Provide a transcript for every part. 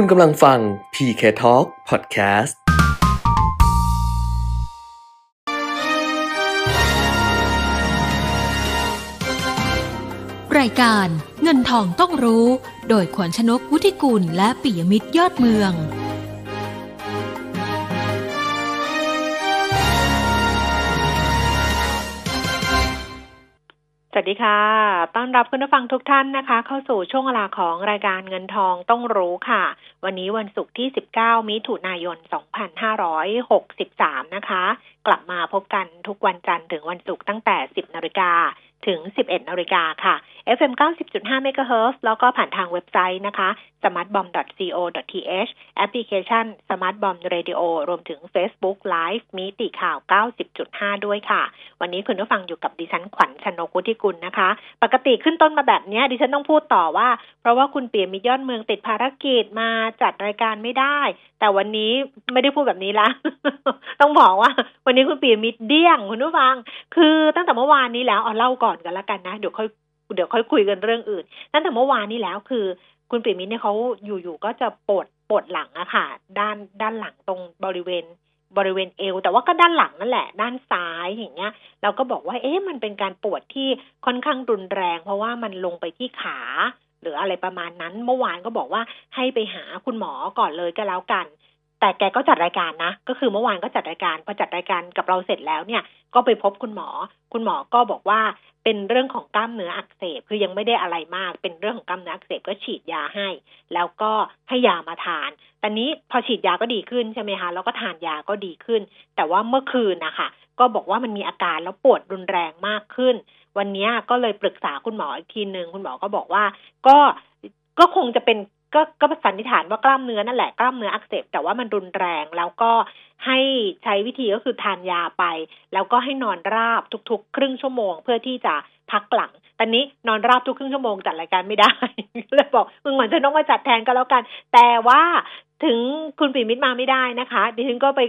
คุณกำลังฟัง P.K. Talk Podcast รายการเงินทองต้องรู้โดยขวัญชนก วุฒิกุลและปิยมิตรยอดเมืองสวัสดีค่ะต้อนรับคุณผู้ฟังทุกท่านนะคะเข้าสู่ช่วงเวลาของรายการเงินทองต้องรู้ค่ะวันนี้วันศุกร์ที่19มิถุนายน2563นะคะกลับมาพบกันทุกวันจันทร์ถึงวันศุกร์ตั้งแต่ 10:00 นถึง 11:00 นค่ะ FM 90.5 MHz แล้วก็ผ่านทางเว็บไซต์นะคะ smartbomb.co.th แอปพลิเคชัน Smartbomb Radio รวมถึง Facebook Live มิติข่าว 90.5 ด้วยค่ะวันนี้คุณผู้ฟังอยู่กับดิฉันขวัญชนก วุฒิกุลนะคะปกติขึ้นต้นมาแบบนี้ดิฉันต้องพูดต่อว่าเพราะว่าคุณเปี่ยมมิตรยอดเมืองติดภารกิจมาจัดรายการไม่ได้แต่วันนี้ไม่ได้พูดแบบนี้ละต้องบอกว่าวันนี้คุณเปี่ยมมิตรเดี้ยงคุณผู้ฟังคือตั้งแต่เมื่อวานนี้แล้วเอาเล่าก่อนกันละกันนะเดี๋ยวค่อยคุยกันเรื่องอื่นตั้งแต่เมื่อวานนี้แล้วคือคุณเปี่ยมมิตรเนี่ยเขาอยู่ๆก็จะปวดหลังอะค่ะด้านหลังตรงบริเวณเอวแต่ว่าก็ด้านหลังนั่นแหละด้านซ้ายอย่างเงี้ยเราก็บอกว่าเอ๊ะมันเป็นการปวดที่ค่อนข้างรุนแรงเพราะว่ามันลงไปที่ขาหรืออะไรประมาณนั้นเมื่อวานก็บอกว่าให้ไปหาคุณหมอก่อนเลยก็แล้วกันแต่แกก็จัดรายการนะก็คือเมื่อวานก็จัดรายการพอจัดรายการกับเราเสร็จแล้วเนี่ยก็ไปพบคุณหมอก็บอกว่าเป็นเรื่องของกล้ามเนื้ออักเสบคือยังไม่ได้อะไรมากเป็นเรื่องของกล้ามเนื้ออักเสบก็ฉีดยาให้แล้วก็ให้ยามาทานตอนนี้พอฉีดยาก็ดีขึ้นใช่ไหมคะแล้วก็ทานยาก็ดีขึ้นแต่ว่าเมื่อคืนนะคะก็บอกว่ามันมีอาการแล้วปวดรุนแรงมากขึ้นวันนี้ก็เลยปรึกษาคุณหมออีกทีนึงคุณหมอก็บอกว่าก็คงจะเป็นก็สันนิษฐานว่ากล้ามเนื้อนั่นแหละกล้ามเนื้ออักเสบแต่ว่ามันรุนแรงแล้วก็ให้ใช้วิธีก็คือทานยาไปแล้วก็ให้นอนราบทุกๆครึ่งชั่วโมงเพื่อที่จะพักหลังตอนนี้นอนราบทุกครึ่งชั่วโมงจัดรายการไม่ได้เลยบอกมึงเหมือนจะต้องมาจัดแทนก็แล้วกันแต่ว่าถึงคุณปิ่มมิตรมาไม่ได้นะคะดิฉันก็ไป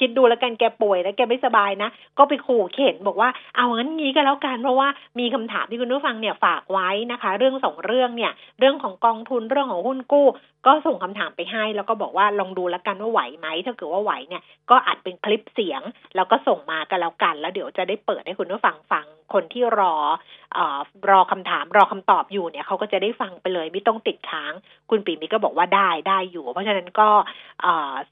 คิดดูแล้วกันแกป่วยแล้วแกไม่สบายนะก็ไปขู่เข็นบอกว่าเอางั้นงี้ก็แล้วกันเพราะว่ามีคำถามที่คุณผู้ฟังเนี่ยฝากไว้นะคะเรื่องสองเรื่องเนี่ยเรื่องของกองทุนเรื่องของหุ้นกู้ก็ส่งคำถามไปให้แล้วก็บอกว่าลองดูแล้วกันว่าไหวไหมถ้าเกิดว่าไหวเนี่ยก็อัดเป็นคลิปเสียงแล้วก็ส่งมากันแล้วกันแล้วเดี๋ยวจะได้เปิดให้คุณผู้ฟังฟังคนที่รอคำถามรอคำตอบอยู่เนี่ยเขาก็จะได้ฟังไปเลยไม่ต้องติดค้างคุณปิ่มมิตรก็บอกว่าได้อยู่เพราะฉะนั้นก็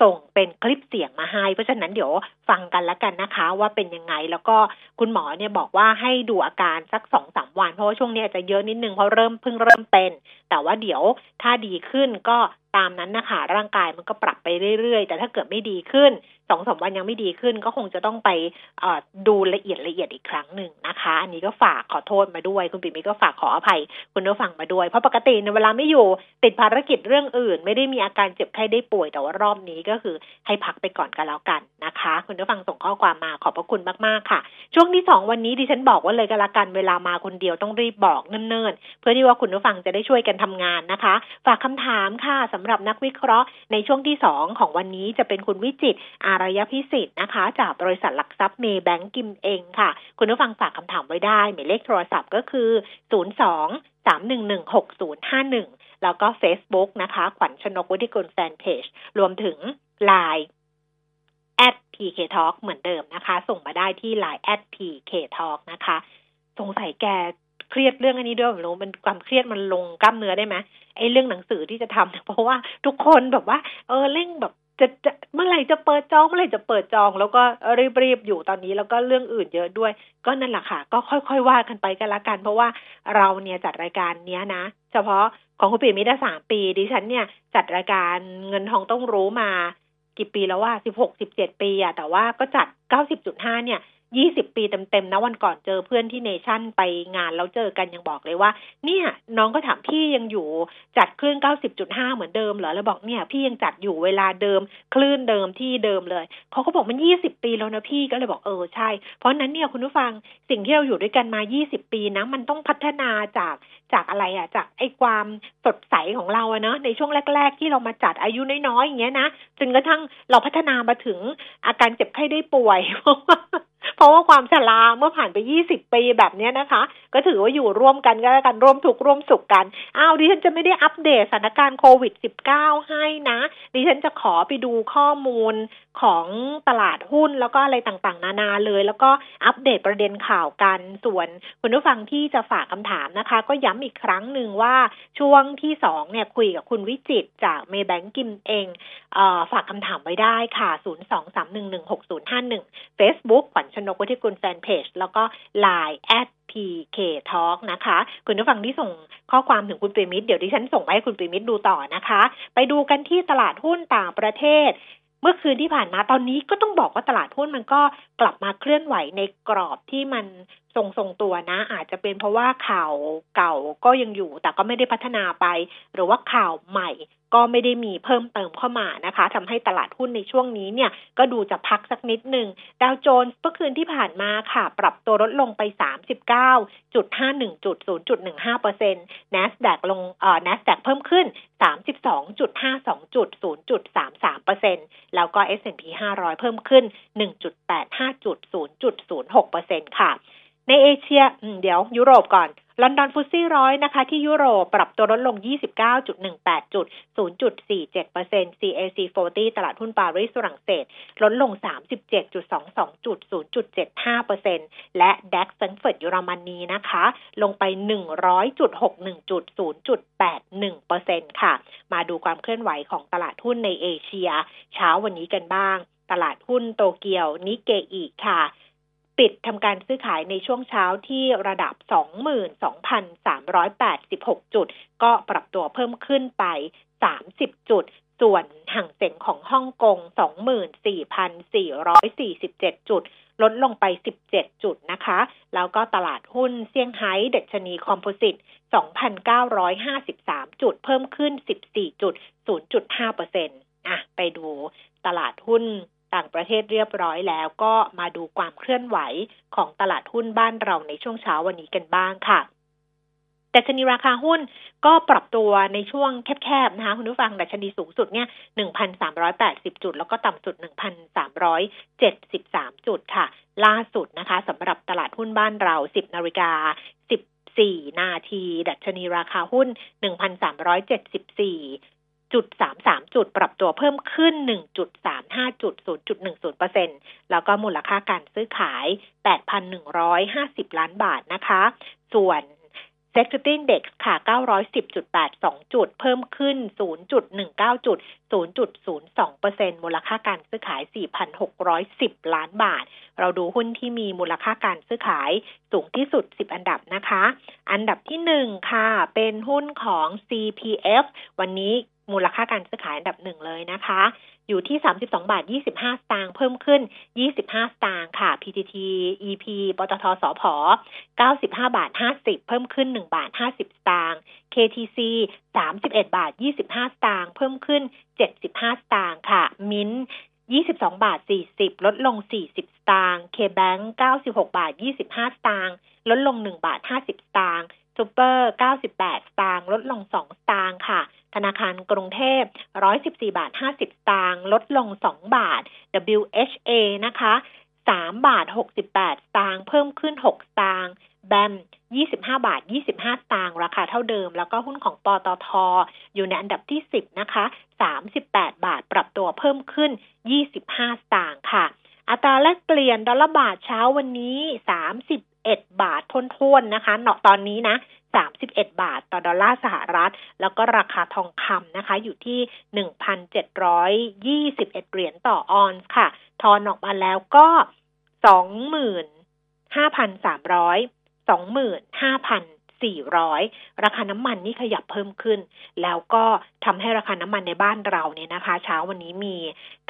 ส่งเป็นคลิปเสียงมาให้เพราะฉะนั้นเดี๋ยวฟังกันแล้วกันนะคะว่าเป็นยังไงแล้วก็คุณหมอเนี่ยบอกว่าให้ดูอาการสัก 2-3 วันเพราะว่าช่วงนี้อาจจะเยอะนิดนึงเพราะเพิ่งเริ่มเป็นแต่ว่าเดี๋ยวถ้าดีขึ้นก็ตามนั้นนะคะร่างกายมันก็ปรับไปเรื่อยๆแต่ถ้าเกิดไม่ดีขึ้น 2-3 วันยังไม่ดีขึ้นก็คงจะต้องไปดูละเอียดอีกครั้งหนึ่งนะคะอันนี้ก็ฝากขอโทษมาด้วยคุณปิ่มมิตรก็ฝากขออภัยคุณผู้ฟังมาด้วยเพราะปกติในเวลาไม่อยู่ติดภารกิจเรื่องอื่นไม่ได้มีอาการเจ็บไข้ได้ป่วยแต่ว่ารอบนี้ก็คือให้พักไปก่อนกันแล้วกันนะคะคุณผู้ฟังส่งข้อความมาขอบพระคุณมากๆค่ะช่วงที่2วันนี้ดิฉันบอกว่าเลยกันละกันเวลามาคนเดียวต้องรีบบอกเนิ่นๆเพื่อที่ว่าคุณผู้ฟังจะได้ช่วยกันทำงานนะคะฝากคำถามค่ะสำหรับนักวิเคราะห์ในช่วงที่2ของวันนี้จะเป็นคุณวิจิตร อารยพิสิทธิ์นะคะจากบริษัทหลักทรัพย์เมย์แบงก์กิมเองค่ะคุณผู้ฟังฝากคำถามไว้ได้หมายเลขโทรศัพท์ก็คือ02-3116051แล้วก็ Facebook นะคะขวัญชนก วุฒิกุลแฟนเพจรวมถึง LINE @PK Talk เหมือนเดิมนะคะส่งมาได้ที่ LINE @PK Talk นะคะสงสัยแกเครียดเรื่องอันนี้ด้วยผมรู้มันความเครียดมันลงกล้ามเนื้อได้ไหมไอ้เรื่องหนังสือที่จะทำเพราะว่าทุกคนแบบว่าเร่งแบบจะเมื่อไหร่จะเปิดจองแล้วก็รีบอยู่ตอนนี้แล้วก็เรื่องอื่นเยอะด้วยก็นั่นแหละค่ะก็ค่อยๆว่ากันไปกันละกันเพราะว่าเราเนี่ยจัดรายการเนี้ยนะเฉพาะของคุณปิ่มมิตร3ปีดิฉันเนี่ยจัดรายการเงินทองต้องรู้มากี่ปีแล้วว่า16-17 ปีอะแต่ว่าก็จัด 90.5 เนี่ย20 ปีเต็มๆนะวันก่อนเจอเพื่อนที่เนชั่นไปงานแล้วเจอกันยังบอกเลยว่าเนี่ยน้องก็ถามพี่ยังอยู่จัดคลื่น 90.5 เหมือนเดิมเหรอแล้วบอกเนี่ยพี่ยังจัดอยู่เวลาเดิมคลื่นเดิมที่เดิมเลยเขาก็บอกมัน20 ปีแล้วนะพี่ก็เลยบอกใช่เพราะนั้นเนี่ยคุณผู้ฟังสิ่งที่เราอยู่ด้วยกันมา20 ปีนะมันต้องพัฒนาจากอะไรอ่ะจากไอ้ความสดใสของเราอะเนาะในช่วงแรกๆที่เรามาจัดอายุน้อยๆอย่างเงี้ยนะจนกระทั่งเราพัฒนามาถึงอาการเจ็บไข้ได้ป่วยเพราะว่า เพราะว่าความชราเมื่อผ่านไป20ปีแบบนี้นะคะก็ถือว่าอยู่ร่วมกันก็แล้วกันร่วมทุกข์ร่วมสุขกันอ้าวดิฉันจะไม่ได้อัปเดตสถานการณ์โควิด-19 ให้นะดิฉันจะขอไปดูข้อมูลของตลาดหุ้นแล้วก็อะไรต่างๆนานาเลยแล้วก็อัปเดตประเด็นข่าวกันส่วนคุณผู้ฟังที่จะฝากคำถามนะคะก็ย้ำอีกครั้งหนึ่งว่าช่วงที่2เนี่ยคุยกับคุณวิจิตรจากเมย์แบงก์กิมเองฝากคำถามไว้ได้ค่ะ 02-311-6051 Facebook ขวัญชนก วุฒิกุลแฟนเพจแล้วก็ LINE @PK Talk นะคะคุณผู้ฟังที่ส่งข้อความถึงคุณปรีมิตรเดี๋ยวดิฉันส่งไปให้คุณปรีมิตรดูต่อนะคะไปดูกันที่ตลาดหุ้นต่างประเทศเมื่อคืนที่ผ่านมาตอนนี้ก็ต้องบอกว่าตลาดหุ้นมันก็กลับมาเคลื่อนไหวในกรอบที่มันทรงตัวนะอาจจะเป็นเพราะว่าข่าวเก่าก็ยังอยู่แต่ก็ไม่ได้พัฒนาไปหรือว่าข่าวใหม่ก็ไม่ได้มีเพิ่มเติมเข้ามานะคะทำให้ตลาดหุ้นในช่วงนี้เนี่ยก็ดูจะพักสักนิดนึงดาวโจนส์เมื่อคืนที่ผ่านมาค่ะปรับตัวลดลงไป 39.51 จุด 0.15% Nasdaq ลงNasdaq เพิ่มขึ้น 32.52 จุด 0.33% แล้วก็ S&P 500 เพิ่มขึ้น 1.85 จุด 0.06% ค่ะในเอเชียยุโรปก่อนลอนดอนฟุตซี่100นะคะที่ยุโรปปรับตัวลดลง 29.18 จุด 0.47% CAC 40ตลาดหุ้นปารีสฝรั่งเศสลดลง 37.22 จุด 0.75% และ DAX แฟรงก์เฟิร์ตเยอรมนีนะคะลงไป 100.61 จุด 0.81% ค่ะมาดูความเคลื่อนไหวของตลาดหุ้นในเอเชียเช้าวันนี้กันบ้างตลาดหุ้นโตเกียวนิเกอิค่ะปิดทำการซื้อขายในช่วงเช้าที่ระดับ 22,386 จุดก็ปรับตัวเพิ่มขึ้นไป30จุดส่วนห่างเส็งของฮ่องกง 24,447 จุดลดลงไป17จุดนะคะแล้วก็ตลาดหุ้นเซี่ยงไฮ้ดัชนีคอมโพสิต 2,953 จุดเพิ่มขึ้น14จุด 0.5% ไปดูตลาดหุ้นต่างประเทศเรียบร้อยแล้วก็มาดูความเคลื่อนไหวของตลาดหุ้นบ้านเราในช่วงเช้าวันนี้กันบ้างค่ะดัชนีราคาหุ้นก็ปรับตัวในช่วงแคบๆนะคะคุณผู้ฟังดัชนีสูงสุดเนี่ย 1,380 จุดแล้วก็ต่ำสุด 1,373 จุดค่ะล่าสุดนะคะสำหรับตลาดหุ้นบ้านเรา 10:14 นาทีดัชนีราคาหุ้น 1,374.33 จุดปรับตัวเพิ่มขึ้น 1.35 จุด 0.10% แล้วก็มูลค่าการซื้อขาย 8,150 ล้านบาทนะคะส่วน Security Index ค่ะ 910.82 จุดเพิ่มขึ้น 0.19 จุด 0.02% มูลค่าการซื้อขาย 4,610 ล้านบาทเราดูหุ้นที่มีมูลค่าการซื้อขายสูงที่สุด10อันดับนะคะอันดับที่1ค่ะเป็นหุ้นของ CPF วันนี้มูลค่าการซื้อขายอันดับ1เลยนะคะอยู่ที่ 32.25 สตางค์เพิ่มขึ้น25สตางค์ค่ะ PTT EP ปตทสผ 95.50 เพิ่มขึ้น 1.50 สตางค์ KTC 31.25 สตางค์เพิ่มขึ้น75สตางค์ค่ะมิ้นท์ 22.40 ลดลง40สตางค์ KBank 96.25 สตางค์ลดลง 1.50 สตางค์ซูเปอร์98 สตางค์ลดลง2สตางค์ค่ะธนาคารกรุงเทพ 114.50 สตางค์ลดลง2บาท WHA นะคะ 3.68 สตางค์เพิ่มขึ้น6สตางค์แบม 25.25 สตางค์ราคาเท่าเดิมแล้วก็หุ้นของปตท.อยู่ในอันดับที่10นะคะ 38 บาทปรับตัวเพิ่มขึ้น25สตางค์ค่ะอัตราแลกเปลี่ยนดอลลาร์บาทเช้าวันนี้ 31 บาทท้วนๆนะคะณตอนนี้นะ31 บาทต่อดอลลาร์สหรัฐแล้วก็ราคาทองคำนะคะอยู่ที่ 1,721 เหรียญต่อออนซ์ค่ะทอนออกมาแล้วก็ 25,400 ราคาน้ำมันนี่ขยับเพิ่มขึ้นแล้วก็ทำให้ราคาน้ำมันในบ้านเราเนี่ยนะคะเช้าวันนี้มี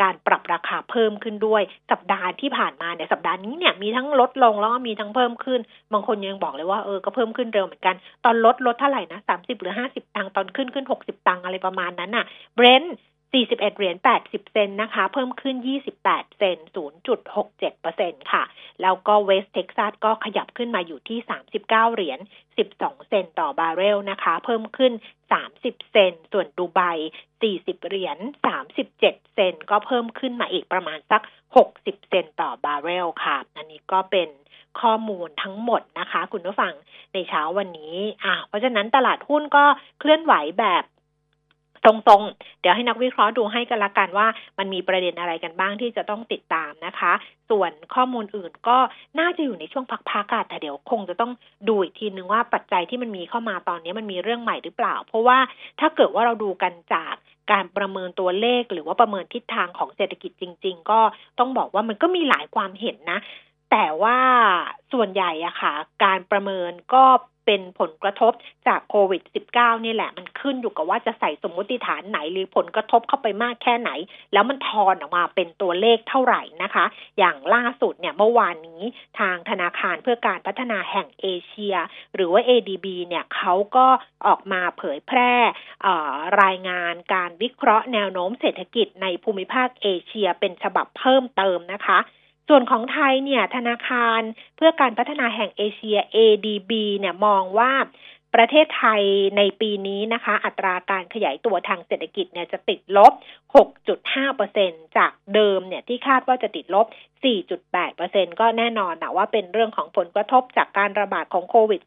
การปรับราคาเพิ่มขึ้นด้วยสัปดาห์ที่ผ่านมาเนี่ยสัปดาห์นี้เนี่ยมีทั้งลดลงแล้วก็มีทั้งเพิ่มขึ้นบางคนยังบอกเลยว่าก็เพิ่มขึ้นเร็วเหมือนกันตอนลดเท่าไหร่นะ30หรือ50ตังค์ตอนขึ้น60ตังค์อะไรประมาณนั้นน่ะเบรนท์ 41.80 เหรียญนะคะเพิ่มขึ้น28 เซนต์ 0.67% ค่ะแล้วก็เวสต์เท็กซัสก็ขยับขึ้นมาอยู่ที่ 39.12 เหรียญต่อบาร์เรลนะคะเพิ่มขึ้น30 เซนต์ส่วนดูไบ40.37 เหรียญก็เพิ่มขึ้นมาอีกประมาณสัก60 เซนต์ต่อบาร์เรลค่ะอันนี้ก็เป็นข้อมูลทั้งหมดนะคะคุณผู้ฟังในเช้าวันนี้เพราะฉะนั้นตลาดหุ้นก็เคลื่อนไหวแบบตรงๆเดี๋ยวให้นักวิเคราะห์ดูให้กันละกันว่ามันมีประเด็นอะไรกันบ้างที่จะต้องติดตามนะคะส่วนข้อมูลอื่นก็น่าจะอยู่ในช่วงพักๆแต่เดี๋ยวคงจะต้องดูอีกทีนึงว่าปัจจัยที่มันมีเข้ามาตอนนี้มันมีเรื่องใหม่หรือเปล่าเพราะว่าถ้าเกิดว่าเราดูกันจากการประเมินตัวเลขหรือว่าประเมินทิศทางของเศรษฐกิจจริงๆก็ต้องบอกว่ามันก็มีหลายความเห็นนะแต่ว่าส่วนใหญ่อะค่ะการประเมินก็เป็นผลกระทบจากโควิด -19 นี่แหละมันขึ้นอยู่กับว่าจะใส่สมมติฐานไหนหรือผลกระทบเข้าไปมากแค่ไหนแล้วมันทอนออกมาเป็นตัวเลขเท่าไหร่นะคะอย่างล่าสุดเนี่ยเมื่อวานนี้ทางธนาคารเพื่อการพัฒนาแห่งเอเชียหรือว่า ADB เนี่ยเขาก็ออกมาเผยแพร่รายงานการวิเคราะห์แนวโน้มเศรษฐกิจในภูมิภาคเอเชียเป็นฉบับเพิ่มเติมนะคะส่วนของไทยเนี่ยธนาคารเพื่อการพัฒนาแห่งเอเชีย ADB เนี่ยมองว่าประเทศไทยในปีนี้นะคะอัตราการขยายตัวทางเศรษฐกิจเนี่ยจะติดลบ 6.5% จากเดิมเนี่ยที่คาดว่าจะติดลบ 4.8% ก็แน่นอนนะว่าเป็นเรื่องของผลกระทบจากการระบาดของโควิด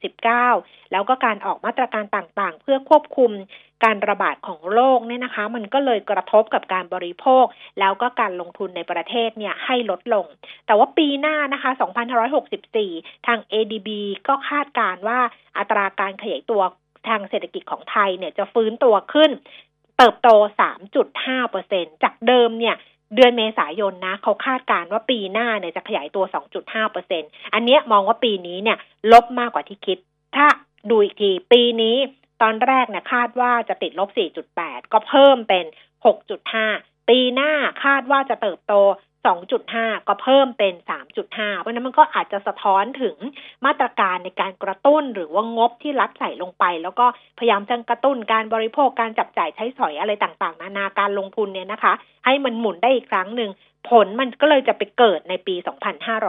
-19 แล้วก็การออกมาตรการต่างๆเพื่อควบคุมการระบาดของโรคเนี่ยนะคะมันก็เลยกระทบกับการบริโภคแล้วก็การลงทุนในประเทศเนี่ยให้ลดลงแต่ว่าปีหน้านะคะ2564ทาง ADB ก็คาดการณ์ว่าอัตราการขยายตัวทางเศรษฐกิจของไทยเนี่ยจะฟื้นตัวขึ้นเติบโต 3.5% จากเดิมเนี่ยเดือนเมษายนนะเขาคาดการณ์ว่าปีหน้าเนี่ยจะขยายตัว 2.5% อันเนี้ยมองว่าปีนี้เนี่ยลบมากกว่าที่คิดถ้าดูอีกทีปีนี้ตอนแรกเนี่ยคาดว่าจะติดลบ 4.8 ก็เพิ่มเป็น 6.5 ปีหน้าคาดว่าจะเติบโต 2.5 ก็เพิ่มเป็น 3.5 เพราะนั้นมันก็อาจจะสะท้อนถึงมาตรการในการกระตุ้นหรือว่างบที่รัฐใส่ลงไปแล้วก็พยายามจะกระตุ้นการบริโภคการจับจ่ายใช้สอยอะไรต่างๆนานาการลงทุนเนี่ยนะคะให้มันหมุนได้อีกครั้งนึงผลมันก็เลยจะไปเกิดในปี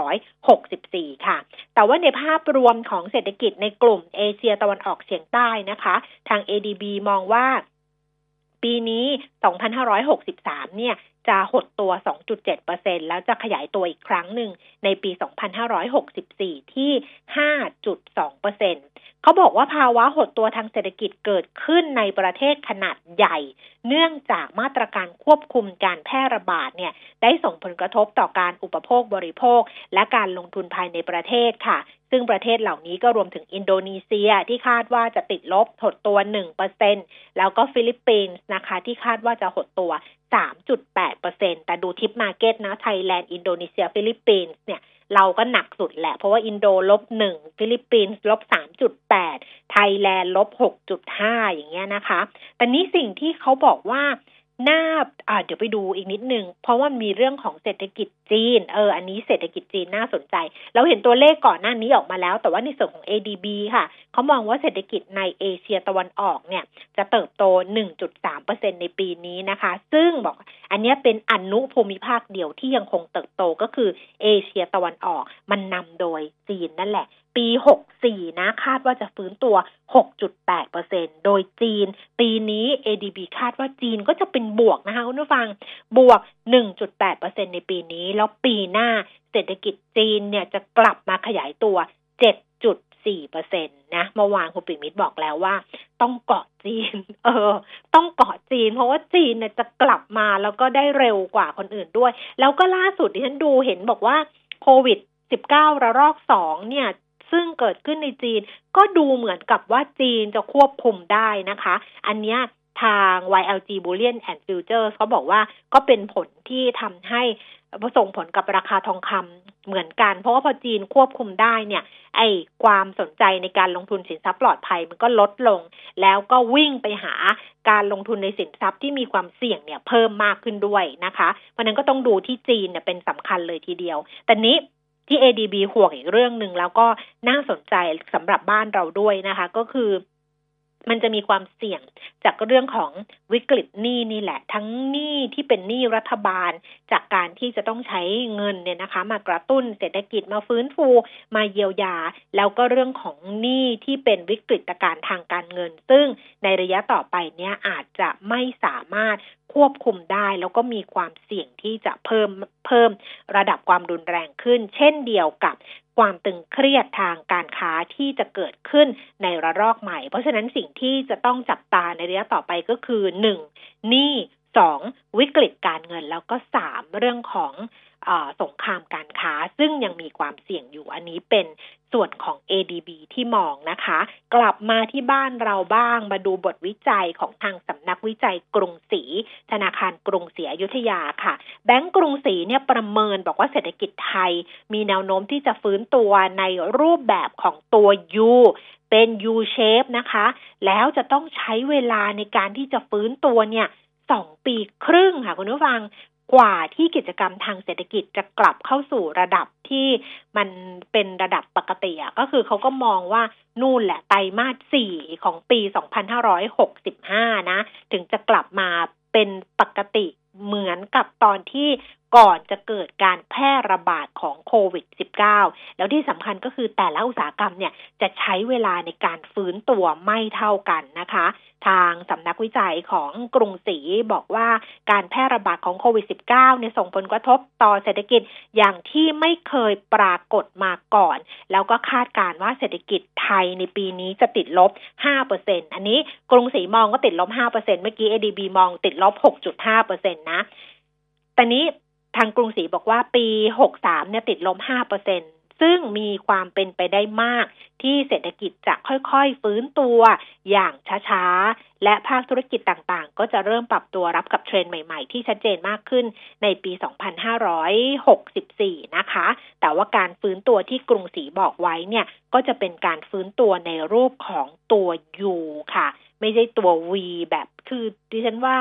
2564 ค่ะแต่ว่าในภาพรวมของเศรษฐกิจในกลุ่มเอเชียตะวันออกเฉียงใต้นะคะทาง ADB มองว่าปีนี้ 2563 เนี่ยจะหดตัว 2.7% แล้วจะขยายตัวอีกครั้งหนึ่งในปี 2564 ที่ 5.2%เขาบอกว่าภาวะหดตัวทางเศรษฐกิจเกิดขึ้นในประเทศขนาดใหญ่เนื่องจากมาตรการควบคุมการแพร่ระบาดเนี่ยได้ส่งผลกระทบต่อการอุปโภคบริโภคและการลงทุนภายในประเทศค่ะซึ่งประเทศเหล่านี้ก็รวมถึงอินโดนีเซียที่คาดว่าจะติดลบหดตัว 1% แล้วก็ฟิลิปปินส์นะคะที่คาดว่าจะหดตัว 3.8% แต่ดูทิปมาร์เก็ตนะไทยแลนด์อินโดนีเซียฟิลิปปินส์เนี่ยเราก็หนักสุดแหละเพราะว่าอินโด-1 ฟิลิปปินส์ -3.8 ไทยแลนด์ -6.5 อย่างเงี้ยนะคะแต่นี้สิ่งที่เขาบอกว่าน่าเดี๋ยวไปดูอีกนิดนึงเพราะว่ามีเรื่องของเศรษฐกิจจีนอันนี้เศรษฐกิจจีนน่าสนใจเราเห็นตัวเลขก่อนหน้านี้ออกมาแล้วแต่ว่าในส่วนของ ADB ค่ะเขามองว่าเศรษฐกิจในเอเชียตะวันออกเนี่ยจะเติบโต 1.3% ในปีนี้นะคะซึ่งบอกอันนี้เป็นอนุภูมิภาคเดียวที่ยังคงเติบโตก็คือเอเชียตะวันออกมันนำโดยจีนนั่นแหละปี64นะคาดว่าจะฟื้นตัว 6.8% โดยจีนปีนี้ ADB คาดว่าจีนก็จะเป็นบวกนะคะคุณผู้ฟังบวก 1.8% ในปีนี้แล้วปีหน้าเศรษฐกิจจีนเนี่ยจะกลับมาขยายตัว 7.4% นะเมื่อวานคุณปิมิตรบอกแล้วว่าต้องเกาะจีนต้องเกาะจีนเพราะว่าจีนเนี่ยจะกลับมาแล้วก็ได้เร็วกว่าคนอื่นด้วยแล้วก็ล่าสุดที่ฉันดูเห็นบอกว่าโควิด -19 ระลอก2เนี่ยซึ่งเกิดขึ้นในจีนก็ดูเหมือนกับว่าจีนจะควบคุมได้นะคะอันเนี้ยทาง YLG Bullion and Futures เขาบอกว่าก็เป็นผลที่ทำให้ส่งผลกับราคาทองคำเหมือนกันเพราะว่าพอจีนควบคุมได้เนี่ยไอ้ความสนใจในการลงทุนสินทรัพย์ปลอดภัยมันก็ลดลงแล้วก็วิ่งไปหาการลงทุนในสินทรัพย์ที่มีความเสี่ยงเนี่ยเพิ่มมากขึ้นด้วยนะคะเพราะนั้นก็ต้องดูที่จีนเนี่ยเป็นสำคัญเลยทีเดียวแต่นี้ที่ ADB ห่วงอีกเรื่องนึงแล้วก็น่าสนใจสำหรับบ้านเราด้วยนะคะก็คือ มันจะมีความเสี่ยงจากเรื่องของวิกฤตหนี้นี่แหละทั้งหนี้ที่เป็นหนี้รัฐบาลจากการที่จะต้องใช้เงินเนี่ยนะคะมากระตุ้นเศรษฐกิจมาฟื้นฟูมาเยียวยาแล้วก็เรื่องของหนี้ที่เป็นวิกฤตการณ์ทางการเงินซึ่งในระยะต่อไปเนี้ยอาจจะไม่สามารถควบคุมได้แล้วก็มีความเสี่ยงที่จะเพิ่มระดับความรุนแรงขึ้นเช่นเดียวกับความตึงเครียดทางการค้าที่จะเกิดขึ้นในระลอกใหม่เพราะฉะนั้นสิ่งที่จะต้องจับตาในระยะต่อไปก็คือ 1. หนี้ 2. วิกฤตการเงินแล้วก็ 3. เรื่องของสงครามการค้าซึ่งยังมีความเสี่ยงอยู่อันนี้เป็นส่วนของ ADB ที่มองนะคะกลับมาที่บ้านเราบ้างมาดูบทวิจัยของทางสำนักวิจัยกรุงศรีธนาคารกรุงศรีอยุธยาค่ะแบงก์กรุงศรีเนี่ยประเมินบอกว่าเศรษฐกิจไทยมีแนวโน้มที่จะฟื้นตัวในรูปแบบของตัว U เป็น U shape นะคะแล้วจะต้องใช้เวลาในการที่จะฟื้นตัวเนี่ย2ปีครึ่งค่ะคุณผู้ฟังกว่าที่กิจกรรมทางเศรษฐกิจจะกลับเข้าสู่ระดับที่มันเป็นระดับปกติอ่ะก็คือเขาก็มองว่านู่นแหละไตรมาส 4 ของปี 2565 นะถึงจะกลับมาเป็นปกติเหมือนกับตอนที่ก่อนจะเกิดการแพร่ระบาดของโควิด -19 แล้วที่สำคัญก็คือแต่ละอุตสาหกรรมเนี่ยจะใช้เวลาในการฟื้นตัวไม่เท่ากันนะคะทางสำนักวิจัยของกรุงศรีบอกว่าการแพร่ระบาดของโควิด -19 เนี่ยส่งผลกระทบต่อเศรษฐกิจอย่างที่ไม่เคยปรากฏมาก่อนแล้วก็คาดการณ์ว่าเศรษฐกิจไทยในปีนี้จะติดลบ 5% อันนี้กรุงศรีมองก็ติดลบ 5% เมื่อกี้ ADB มองติดลบ 6.5% นะแต่นี้ทางกรุงศรีบอกว่าปี 63 เนี่ยติดลบ 5% ซึ่งมีความเป็นไปได้มากที่เศรษฐกิจจะค่อยๆฟื้นตัวอย่างช้าๆและภาคธุรกิจต่างๆก็จะเริ่มปรับตัวรับกับเทรนด์ใหม่ๆที่ชัดเจนมากขึ้นในปี 2564 นะคะแต่ว่าการฟื้นตัวที่กรุงศรีบอกไว้เนี่ยก็จะเป็นการฟื้นตัวในรูปของตัว U ค่ะไม่ใช่ตัว V แบบคือดิฉันว่า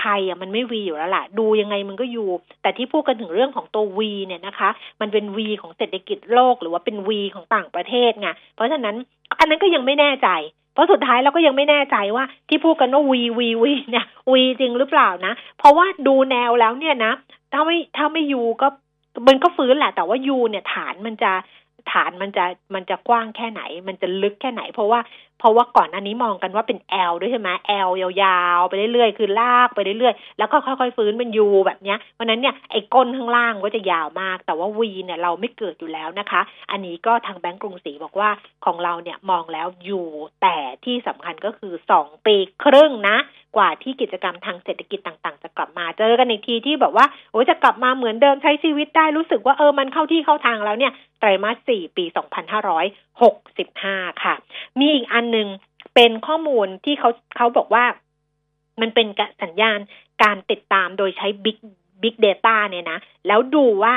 ไทยอ่ะมันไม่ V อยู่แล้วล่ะดูยังไงมันก็อยู่แต่ที่พูดกันถึงเรื่องของตัว V เนี่ยนะคะมันเป็น V ของเศรษฐกิจโลกหรือว่าเป็น V ของต่างประเทศไงเพราะฉะนั้นอันนั้นก็ยังไม่แน่ใจเพราะสุดท้ายเราก็ยังไม่แน่ใจว่าที่พูดกันว่า V V V เนี่ย V จริงหรือเปล่านะเพราะว่าดูแนวแล้วเนี่ยนะถ้าไม่ U ก็มันก็ฟื้นแหละแต่ว่า U เนี่ยฐานมันจะกว้างแค่ไหนมันจะลึกแค่ไหนเพราะว่าก่อนอันนี้มองกันว่าเป็น L ด้วยใช่ไหม L ยาวๆไปเรื่อยๆคือลากไปเรื่อยๆแล้วก็ค่อยๆฟื้นเป็น U แบบเนี้ยเพราะนั้นเนี่ยไอ้ก้นข้างล่างก็จะยาวมากแต่ว่า V เนี่ยเราไม่เกิดอยู่แล้วนะคะอันนี้ก็ทางแบงก์กรุงศรีบอกว่าของเราเนี่ยมองแล้ว U แต่ที่สำคัญก็คือ2ปีครึ่งนะกว่าที่กิจกรรมทางเศรษฐกิจต่างๆจะกลับมาเจอกันอีกทีที่แบบว่าโอ้จะกลับมาเหมือนเดิมใช้ชีวิตได้รู้สึกว่ามันเข้าที่เข้าทางแล้วเนี่ยไตรมาส 4 ปี 2565 ค่ะมีอีกอันนึงเป็นข้อมูลที่เขาบอกว่ามันเป็นสัญญาณการติดตามโดยใช้ Big Data เนี่ยนะแล้วดูว่า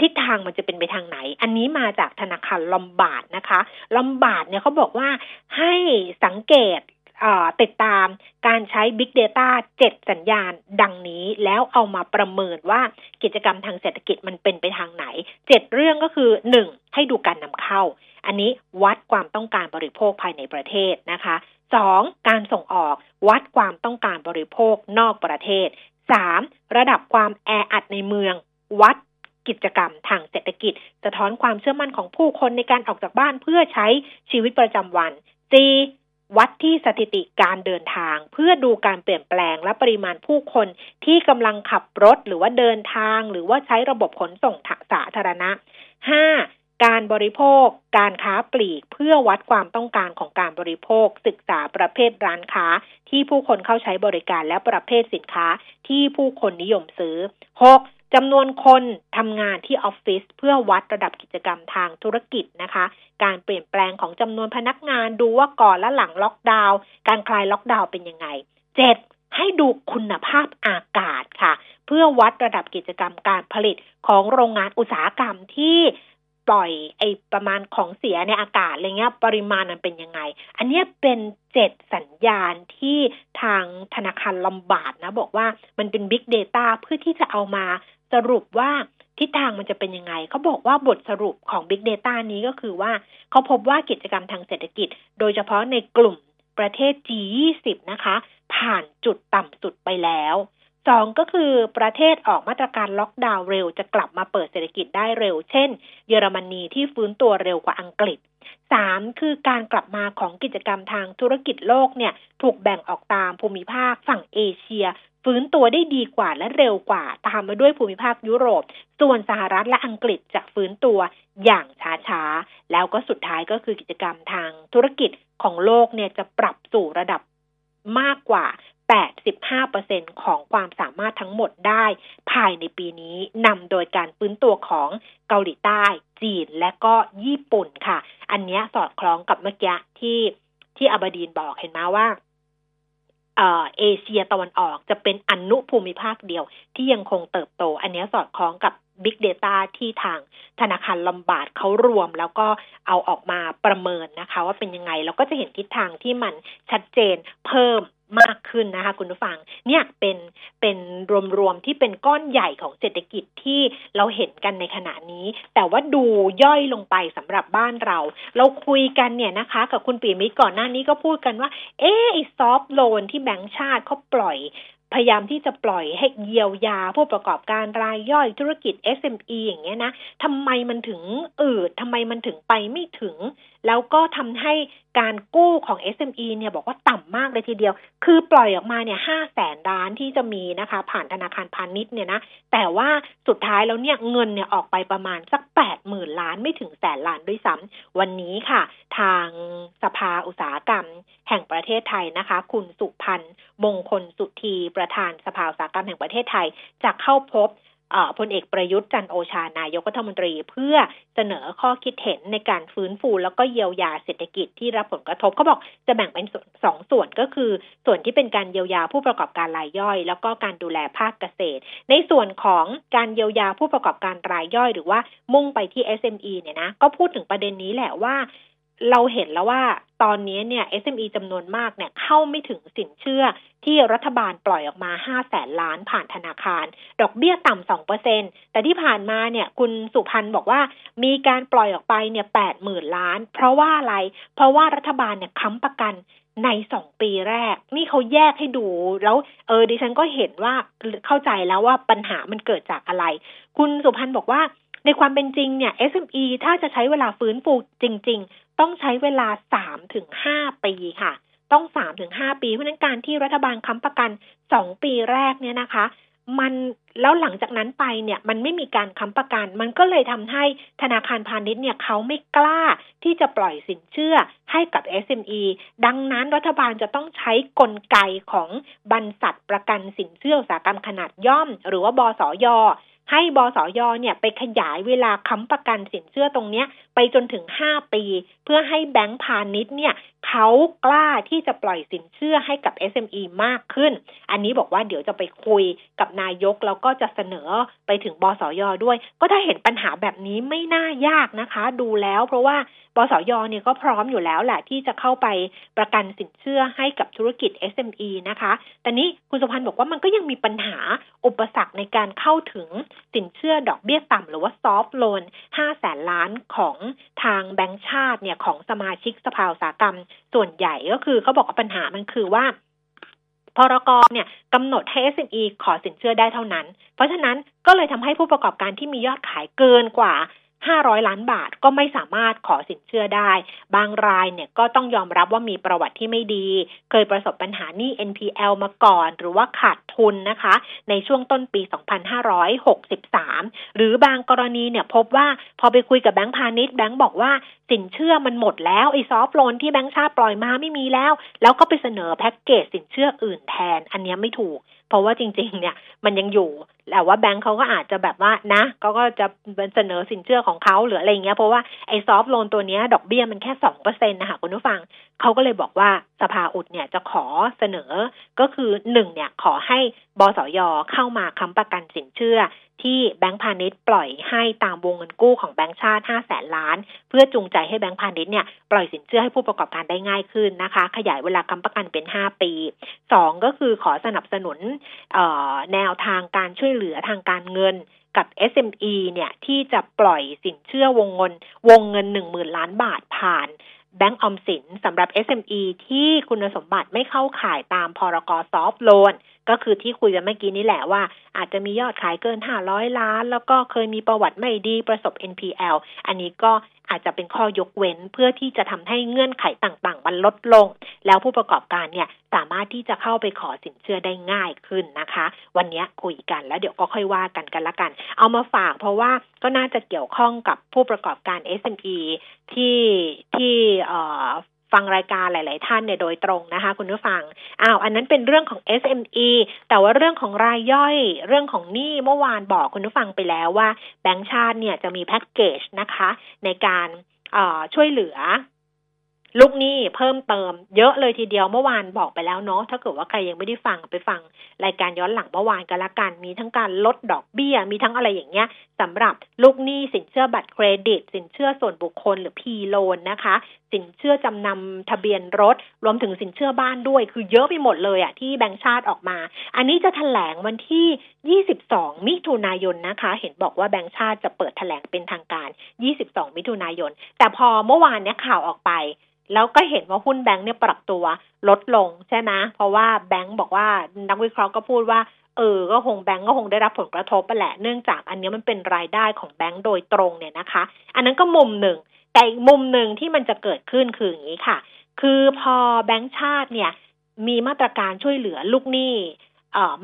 ทิศทางมันจะเป็นไปทางไหนอันนี้มาจากธนาคารลอมบาร์ดนะคะลอมบาร์ดเนี่ยเขาบอกว่าให้สังเกตติดตามการใช้ Big Data 7 สัญญาณดังนี้แล้วเอามาประเมินว่ากิจกรรมทางเศรษฐกิจมันเป็นไปทางไหน7เรื่องก็คือ 1. ให้ดูการนำเข้าอันนี้วัดความต้องการบริโภคภายในประเทศนะคะ 2. การส่งออกวัดความต้องการบริโภคนอกประเทศ 3. ระดับความแออัดในเมืองวัดกิจกรรมทางเศรษฐกิจสะท้อนความเชื่อมั่นของผู้คนในการออกจากบ้านเพื่อใช้ชีวิตประจำวัน 4.วัดที่สถิติการเดินทางเพื่อดูการเปลี่ยนแปลงและปริมาณผู้คนที่กำลังขับรถหรือว่าเดินทางหรือว่าใช้ระบบขนส่งสาธารณะ 5. การบริโภคการค้าปลีกเพื่อวัดความต้องการของการบริโภคศึกษาประเภทร้านค้าที่ผู้คนเข้าใช้บริการและประเภทสินค้าที่ผู้คนนิยมซื้อ 6.จำนวนคนทำงานที่ออฟฟิศเพื่อวัดระดับกิจกรรมทางธุรกิจนะคะการเปลี่ยนแปลงของจำนวนพนักงานดูว่าก่อนและหลังล็อกดาวน์การคลายล็อกดาวน์เป็นยังไง 7. ให้ดูคุณภาพอากาศค่ะเพื่อวัดระดับกิจกรรมการผลิตของโรงงานอุตสาหกรรมที่ปล่อยไอประมาณของเสียในอากาศอะไรเงี้ยปริมาณมันเป็นยังไงอันนี้เป็น7สัญญาณที่ทางธนาคารลอมบาร์ดนะบอกว่ามันเป็น Big Data เพื่อที่จะเอามาสรุปว่าทิศทางมันจะเป็นยังไงเขาบอกว่าบทสรุปของ Big Data นี้ก็คือว่าเขาพบว่ากิจกรรมทางเศรษฐกิจโดยเฉพาะในกลุ่ม ประเทศ G20 นะคะผ่านจุดต่ำสุดไปแล้ว2ก็คือประเทศออกมาตรการล็อกดาวน์เร็วจะกลับมาเปิดเศรษฐกิจได้เร็วเช่นเยอรมนีที่ฟื้นตัวเร็วกว่าอังกฤษ3คือการกลับมาของกิจกรรมทางธุรกิจโลกเนี่ยถูกแบ่งออกตามภูมิภาคฝั่งเอเชียฟื้นตัวได้ดีกว่าและเร็วกว่าตามมาด้วยภูมิภาคยุโรปส่วนสหรัฐและอังกฤษจะฟื้นตัวอย่างช้าๆแล้วก็สุดท้ายก็คือกิจกรรมทางธุรกิจของโลกเนี่ยจะปรับสู่ระดับมากกว่า 85% ของความสามารถทั้งหมดได้ภายในปีนี้นำโดยการฟื้นตัวของเกาหลีใต้จีนและก็ญี่ปุ่นค่ะอันนี้สอดคล้องกับเมื่อกี้ที่อบดีนบอกเห็นไหมว่าเอเชียตะวันออกจะเป็นอนุภูมิภาคเดียวที่ยังคงเติบโตอันนี้สอดคล้องกับ Big Data ที่ทางธนาคารลอมบาร์ดเขารวมแล้วก็เอาออกมาประเมินนะคะว่าเป็นยังไงแล้วก็จะเห็นทิศทางที่มันชัดเจนเพิ่มมากขึ้นนะคะคุณผู้ฟังเนี่ยเป็นรวมๆที่เป็นก้อนใหญ่ของเศรษฐกิจที่เราเห็นกันในขณะนี้แต่ว่าดูย่อยลงไปสำหรับบ้านเราคุยกันเนี่ยนะคะกับคุณปิยมิตรก่อนหน้านี้ก็พูดกันว่าไอ้ซอฟท์โลนที่แบงก์ชาติเขาปล่อยพยายามที่จะปล่อยให้เยียวยาผู้ประกอบการรายย่อยธุรกิจ SME อย่างเงี้ยนะทำไมมันถึงทำไมมันถึงไปไม่ถึงแล้วก็ทำให้การกู้ของ SME เนี่ยบอกว่าต่ำมากเลยทีเดียวคือปล่อยออกมาเนี่ย 500,000 ล้านที่จะมีนะคะผ่านธนาคารพาณิชย์เนี่ยนะแต่ว่าสุดท้ายแล้วเนี่ยเงินเนี่ยออกไปประมาณสัก 80,000 ล้านไม่ถึงแสนล้านด้วยซ้ำวันนี้ค่ะทางสภาอุตสาหกรรมแห่งประเทศไทยนะคะคุณสุพันธ์มงคลสุธีประธานสภาอุตสาหกรรมแห่งประเทศไทยจะเข้าพบพลเอกประยุทธ์จันทร์โอชานายกรัฐมนตรีเพื่อเสนอข้อคิดเห็นในการฟื้นฟูแล้วก็เยียวยาเศรษฐกิจที่รับผลกระทบเขาบอกจะแบ่งเป็น2 ส่วนก็คือส่วนที่เป็นการเยียวยาผู้ประกอบการรายย่อยแล้วก็การดูแลภาคเกษตรในส่วนของการเยียวยาผู้ประกอบการรายย่อยหรือว่ามุ่งไปที่ SME เนี่ยนะก็พูดถึงประเด็นนี้แหละว่าเราเห็นแล้วว่าตอนนี้เนี่ย SME จำนวนมากเนี่ยเข้าไม่ถึงสินเชื่อที่รัฐบาลปล่อยออกมา 500,000 ล้านผ่านธนาคารดอกเบี้ยต่ำ 2% แต่ที่ผ่านมาเนี่ยคุณสุพันธ์บอกว่ามีการปล่อยออกไปเนี่ย 80,000 ล้านเพราะว่าอะไรเพราะว่ารัฐบาลเนี่ยค้ำประกันใน2ปีแรกนี่เขาแยกให้ดูแล้วดิฉันก็เห็นว่าเข้าใจแล้วว่าปัญหามันเกิดจากอะไรคุณสุพันธ์บอกว่าในความเป็นจริงเนี่ย SME ถ้าจะใช้เวลาฟื้นฟูจริงๆต้องใช้เวลา 3-5 ปีค่ะต้อง 3-5 ปีเพราะฉะนั้นการที่รัฐบาลค้ำประกัน2ปีแรกเนี่ยนะคะมันแล้วหลังจากนั้นไปเนี่ยมันไม่มีการค้ำประกันมันก็เลยทำให้ธนาคารพาณิชย์เนี่ยเขาไม่กล้าที่จะปล่อยสินเชื่อให้กับ SME ดังนั้นรัฐบาลจะต้องใช้กลไกของบรรษัทประกันสินเชื่ออุตสาหกรรมขนาดย่อมหรือว่าบสย.ให้บสย.เนี่ยไปขยายเวลาค้ำประกันสินเชื่อตรงเนี้ยไปจนถึง5ปีเพื่อให้แบงก์พาณิชย์เนี่ยเขากล้าที่จะปล่อยสินเชื่อให้กับ SME มากขึ้นอันนี้บอกว่าเดี๋ยวจะไปคุยกับนายกแล้วก็จะเสนอไปถึงบสย.ด้วยก็ถ้าเห็นปัญหาแบบนี้ไม่น่ายากนะคะดูแล้วเพราะว่าบสย.เนี่ยก็พร้อมอยู่แล้วแหละที่จะเข้าไปประกันสินเชื่อให้กับธุรกิจ SME นะคะแต่นี้คุณสุพันธ์บอกว่ามันก็ยังมีปัญหาอุปสรรคในการเข้าถึงสินเชื่อดอกเบี้ยต่ำหรือว่าซอฟท์โลน 500,000 ล้านของทางแบงก์ชาติเนี่ยของสมาชิกสภาอุตสาหกรรมส่วนใหญ่ก็คือเขาบอกว่าปัญหามันคือว่าพรก.เนี่ยกำหนดให้ SME ขอสินเชื่อได้เท่านั้นเพราะฉะนั้นก็เลยทำให้ผู้ประกอบการที่มียอดขายเกินกว่า500ล้านบาทก็ไม่สามารถขอสินเชื่อได้บางรายเนี่ยก็ต้องยอมรับว่ามีประวัติที่ไม่ดีเคยประสบปัญหาหนี้ NPL มาก่อนหรือว่าขาดทุนนะคะในช่วงต้นปี2563หรือบางกรณีเนี่ยพบว่าพอไปคุยกับแบงก์พาณิชย์แบงก์บอกว่าสินเชื่อมันหมดแล้วไอ้ซอฟท์โลนที่แบงก์ชาติปล่อยมาไม่มีแล้วก็ไปเสนอแพ็คเกจสินเชื่ออื่นแทนอันนี้ไม่ถูกเพราะว่าจริงๆเนี่ยมันยังอยู่แต่ว่าแบงค์เขาก็อาจจะแบบว่านะเขาก็จะเสนอสินเชื่อของเขาหรืออะไรเงี้ยเพราะว่าไอ้ซอฟท์โลนตัวเนี้ยดอกเบี้ยมันแค่ 2% นะคะคุณผู้ฟังเขาก็เลยบอกว่าสภาอุดเนี่ยจะขอเสนอก็คือ1เนี่ยขอให้บสย.เข้ามาค้ำประกันสินเชื่อที่แบงก์พาณิชย์ปล่อยให้ตามวงเงินกู้ของแบงก์ชาติ 500,000 ล้านเพื่อจูงใจให้แบงก์พาณิชย์เนี่ยปล่อยสินเชื่อให้ผู้ประกอบการได้ง่ายขึ้นนะคะขยายเวลาค้ำประกันเป็น5ปี2ก็คือขอสนับสนุนแนวทางการช่วยเหลือทางการเงินกับ SME เนี่ยที่จะปล่อยสินเชื่อวงเงิน 10,000 ล้านบาทผ่าน แบงก์ออมสินสำหรับ SME ที่คุณสมบัติไม่เข้าข่ายตามพรก.ซอฟท์โลนก็คือที่คุยกันเมื่อกี้นี่แหละว่าอาจจะมียอดขายเกิน500ล้านแล้วก็เคยมีประวัติไม่ดีประสบ NPL อันนี้ก็อาจจะเป็นข้อยกเว้นเพื่อที่จะทำให้เงื่อนไขต่างๆมันลดลงแล้วผู้ประกอบการเนี่ยสามารถที่จะเข้าไปขอสินเชื่อได้ง่ายขึ้นนะคะวันนี้คุยกันแล้วเดี๋ยวก็ค่อยว่ากันละกันเอามาฝากเพราะว่าก็น่าจะเกี่ยวข้องกับผู้ประกอบการ SME ที่ฟังรายการหลายๆท่านเนี่ยโดยตรงนะคะคุณผู้ฟังอันนั้นเป็นเรื่องของ SME แต่ว่าเรื่องของรายย่อยเรื่องของหนี้เมื่อวานบอกคุณผู้ฟังไปแล้วว่าแบงก์ชาติเนี่ยจะมีแพ็คเกจนะคะในการช่วยเหลือลูกหนี้เพิ่มเติมเยอะเลยทีเดียวเมื่อวานบอกไปแล้วเนาะถ้าเกิดว่าใครยังไม่ได้ฟังไปฟังรายการย้อนหลังเมื่อวานกันละกันมีทั้งการลดดอกเบี้ยมีทั้งอะไรอย่างเงี้ยสำหรับลูกหนี้สินเชื่อบัตรเครดิตสินเชื่อส่วนบุคคลหรือ P Loan นะคะสินเชื่อจำนำทะเบียนรถรวมถึงสินเชื่อบ้านด้วยคือเยอะไปหมดเลยอะที่แบงก์ชาติออกมาอันนี้จะแถลงวันที่22มิถุนายนนะคะเห็นบอกว่าแบงก์ชาติจะเปิดแถลงเป็นทางการ22มิถุนายนแต่พอเมื่อวานเนี่ยข่าวออกไปแล้วก็เห็นว่าหุ้นแบงค์เนี่ยปรับตัวลดลงใช่ไหมเพราะว่าแบงค์บอกว่านักวิเคราะห์ก็พูดว่าก็คงแบงค์ก็คงได้รับผลกระทบไปแหละเนื่องจากอันนี้มันเป็นรายได้ของแบงค์โดยตรงเนี่ยนะคะอันนั้นก็มุมหนึ่งแต่อีกมุมหนึ่งที่มันจะเกิดขึ้นคืออย่างนี้ค่ะคือพอแบงค์ชาติเนี่ยมีมาตรการช่วยเหลือลูกหนี้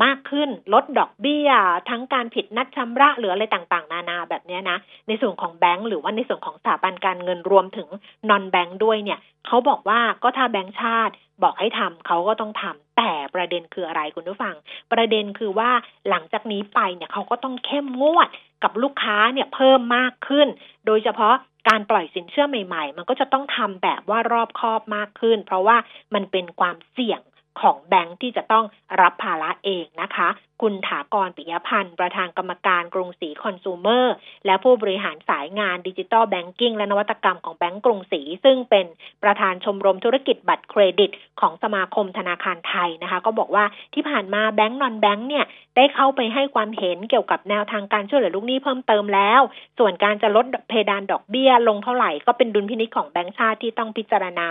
มากขึ้นลดดอกเบี้ยทั้งการผิดนัดชำระหรืออะไรต่างๆนานาแบบนี้นะในส่วนของแบงค์หรือว่าในส่วนของสถาบันการเงินรวมถึงนอนแบงค์ด้วยเนี่ยเขาบอกว่าก็ถ้าแบงค์ชาติบอกให้ทำเขาก็ต้องทำแต่ประเด็นคืออะไรคุณผู้ฟังประเด็นคือว่าหลังจากนี้ไปเนี่ยเขาก็ต้องเข้มงวดกับลูกค้าเนี่ยเพิ่มมากขึ้นโดยเฉพาะการปล่อยสินเชื่อใหม่ๆมันก็จะต้องทำแบบว่ารอบคอบมากขึ้นเพราะว่ามันเป็นความเสี่ยงของแบงค์ที่จะต้องรับภาระเองนะคะคุณถากรปิยพันธ์ประธานกรรมการกรุงศรีคอนซูเมอร์และผู้บริหารสายงานดิจิตอลแบงกิ้งและนวัตกรรมของแบงก์กรุงศรีซึ่งเป็นประธานชมรมธุรกิจบัตรเครดิตของสมาคมธนาคารไทยนะคะก็บอกว่าที่ผ่านมาแบงก์นอนแบงก์เนี่ยได้เข้าไปให้ความเห็นเกี่ยวกับแนวทางการช่วยเหลือลูกหนี้เพิ่มเติมแล้วส่วนการจะลดเพดานดอกเบี้ยลงเท่าไหร่ก็เป็นดุลพินิจของแบงก์ชาติที่ต้องพิจารณา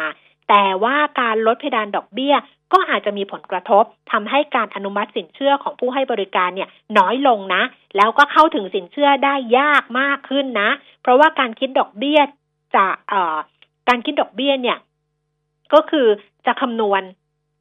แต่ว่าการลดเพดานดอกเบี้ยก็อาจจะมีผลกระทบทำให้การอนุมัติสินเชื่อของผู้ให้บริการเนี่ยน้อยลงนะแล้วก็เข้าถึงสินเชื่อได้ยากมากขึ้นนะเพราะว่าการคิดดอกเบี้ยเนี่ยก็คือจะคำนวณ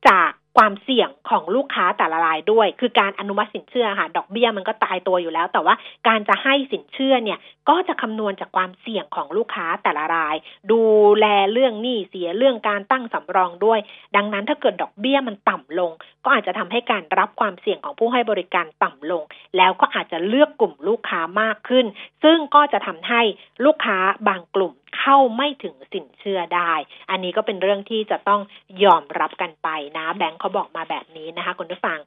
จากความเสี่ยงของลูกค้าแต่ละรายด้วยคือการอนุมัติสินเชื่อค่ะดอกเบี้ยมันก็ตายตัวอยู่แล้วแต่ว่าการจะให้สินเชื่อเนี่ยก็จะคำนวณจากความเสี่ยงของลูกค้าแต่ละรายดูแลเรื่องหนี้เสียเรื่องการตั้งสำรองด้วยดังนั้นถ้าเกิดดอกเบี้ยมันต่ำลงก็อาจจะทำให้การรับความเสี่ยงของผู้ให้บริการต่ำลงแล้วก็อาจจะเลือกกลุ่มลูกค้ามากขึ้นซึ่งก็จะทำให้ลูกค้าบางกลุ่มเข้าไม่ถึงสินเชื่อได้อันนี้ก็เป็นเรื่องที่จะต้องยอมรับกันไปนะแบงค์เขาบอกมาแบบนี้นะคะคุณผู้ฟัง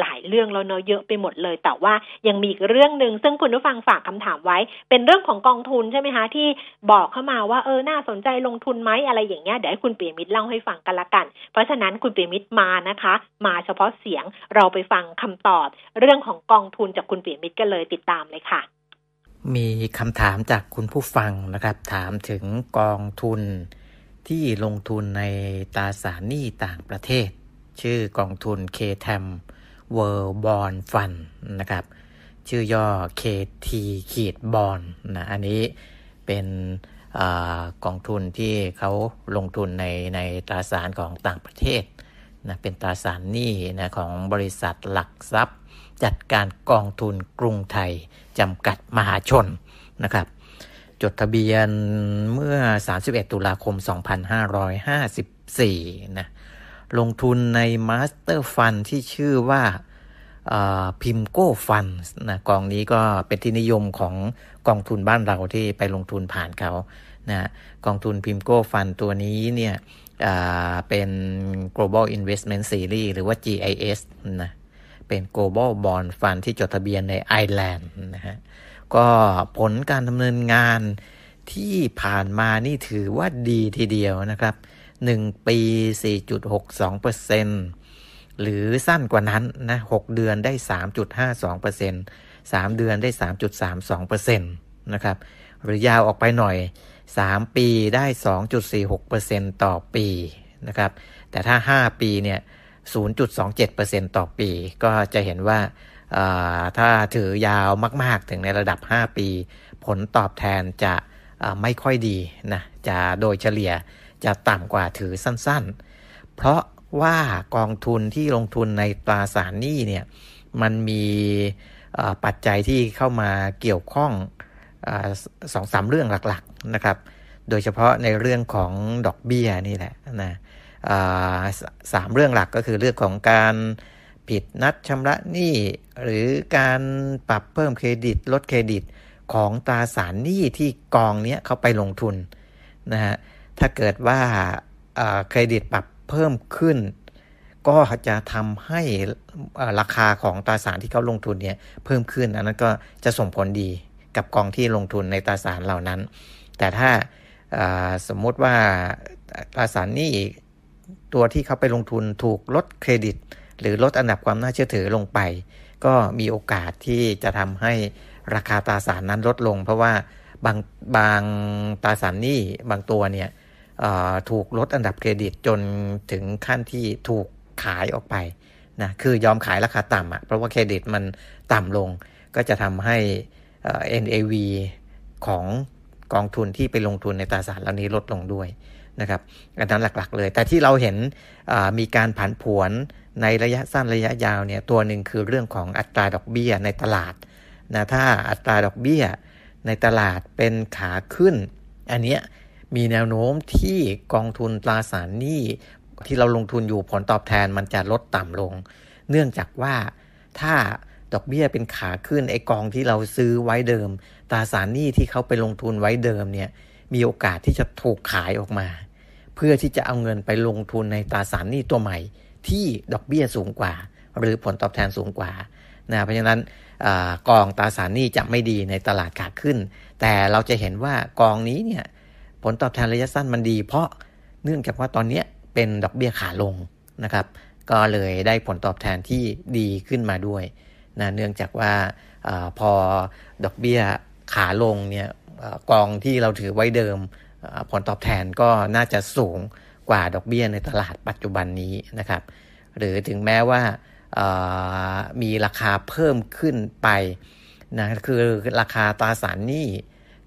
หลายเรื่องแล้วเนอะเยอะไปหมดเลยแต่ว่ายังมีอีกเรื่องนึงซึ่งคุณผู้ฟังฝากคำถามไว้เป็นเรื่องของกองทุนใช่ไหมคะที่บอกเข้ามาว่าน่าสนใจลงทุนไหมอะไรอย่างเงี้ยเดี๋ยวให้คุณปิยมิตรเล่าให้ฟังกันละกันเพราะฉะนั้นคุณปิยมิตรมานะคะมาเฉพาะเสียงเราไปฟังคำตอบเรื่องของกองทุนจากคุณปิยมิตรกันเลยติดตามเลยค่ะมีคำถามจากคุณผู้ฟังนะครับถามถึงกองทุนที่ลงทุนในตราสารหนี้ต่างประเทศชื่อกองทุน KTAM World Bond Fund นะครับชื่อย่อ KT-Born นะอันนี้เป็นกองทุนที่เขาลงทุนในตราสารของต่างประเทศนะเป็นตราสารหนี้นะของบริษัทหลักทรัพย์จัดการกองทุนกรุงไทยจำกัดมหาชนนะครับจดทะเบียนเมื่อ31ตุลาคม2554นะลงทุนในมาสเตอร์ฟันที่ชื่อว่าพิมโก้ฟันนะกองนี้ก็เป็นที่นิยมของกองทุนบ้านเราที่ไปลงทุนผ่านเขานะกองทุนพิมโก้ฟันตัวนี้เนี่ยเป็น Global Investment Series หรือว่า GIS นะเป็น Global Bond Fund ที่จดทะเบียนในไอร์แลนด์นะฮะก็ผลการดำเนินงานที่ผ่านมานี่ถือว่าดีทีเดียวนะครับ1ปี 4.62% หรือสั้นกว่านั้นนะ6เดือนได้ 3.52% 3 เดือนได้ 3.32% นะครับหรือยาวออกไปหน่อย 3ปีได้ 2.46% ต่อปีนะครับแต่ถ้า5ปีเนี่ย 0.27% ต่อปีก็จะเห็นว่าถ้าถือยาวมากๆถึงในระดับ5ปีผลตอบแทนจะไม่ค่อยดีนะจะโดยเฉลี่ยจะต่ำกว่าถือสั้นๆเพราะว่ากองทุนที่ลงทุนในตราสารหนี้เนี่ยมันมีปัจจัยที่เข้ามาเกี่ยวข้อง2-3 เรื่องหลักๆนะครับโดยเฉพาะในเรื่องของดอกเบี้ยนี่แหละนะ3เรื่องหลักก็คือเรื่องของการผิดนัดชำระหนี้หรือการปรับเพิ่มเครดิตลดเครดิตของตราสารหนี้ที่กองเนี้ยเขาไปลงทุนนะฮะถ้าเกิดว่าเครดิตปรับเพิ่มขึ้นก็จะทำให้ราคาของตราสารที่เขาลงทุนเนี่ยเพิ่มขึ้นอันนั้นก็จะส่งผลดีกับกองที่ลงทุนในตราสารเหล่านั้นแต่ถ้าสมมติว่าตราสารหนี้ตัวที่เขาไปลงทุนถูกลดเครดิตหรือลดอันดับความน่าเชื่อถือลงไปก็มีโอกาสที่จะทำให้ราคาตราสารนั้นลดลงเพราะว่าบางตราสารหนี้บางตัวเนี่ยถูกลดอันดับเครดิตจนถึงขั้นที่ถูกขายออกไปนะคือยอมขายราคาต่ำอ่ะเพราะว่าเครดิตมันต่ำลงก็จะทำให้ NAV ของกองทุนที่ไปลงทุนในตราสารเหล่านี้ลดลงด้วยนะครับอันนั้นหลักๆเลยแต่ที่เราเห็นมีการผันผวนในระยะสั้นระยะยาวเนี่ยตัวหนึ่งคือเรื่องของอัตราดอกเบี้ยในตลาดนะถ้าอัตราดอกเบี้ยในตลาดเป็นขาขึ้นอันเนี้ยมีแนวโน้มที่กองทุนตราสารหนี้ที่เราลงทุนอยู่ผลตอบแทนมันจะลดต่ำลงเนื่องจากว่าถ้าดอกเบี้ยเป็นขาขึ้นไอ้กองที่เราซื้อไว้เดิมตราสารหนี้ที่เขาไปลงทุนไว้เดิมเนี่ยมีโอกาสที่จะถูกขายออกมาเพื่อที่จะเอาเงินไปลงทุนในตราสารหนี้ตัวใหม่ที่ดอกเบี้ยสูงกว่าหรือผลตอบแทนสูงกว่านะเพราะฉะนั้นกองตราสารหนี้จะไม่ดีในตลาดขาขึ้นแต่เราจะเห็นว่ากองนี้เนี่ยผลตอบแทนระยะสั้นมันดีเพราะเนื่องจากว่าตอนนี้เป็นดอกเบี้ยขาลงนะครับก็เลยได้ผลตอบแทนที่ดีขึ้นมาด้วยนะเนื่องจากว่าพอดอกเบี้ยขาลงเนี่ยกองที่เราถือไว้เดิมผลตอบแทนก็น่าจะสูงกว่าดอกเบี้ยในตลาดปัจจุบันนี้นะครับหรือถึงแม้ว่ามีราคาเพิ่มขึ้นไปนะคือราคาตราสารหนี้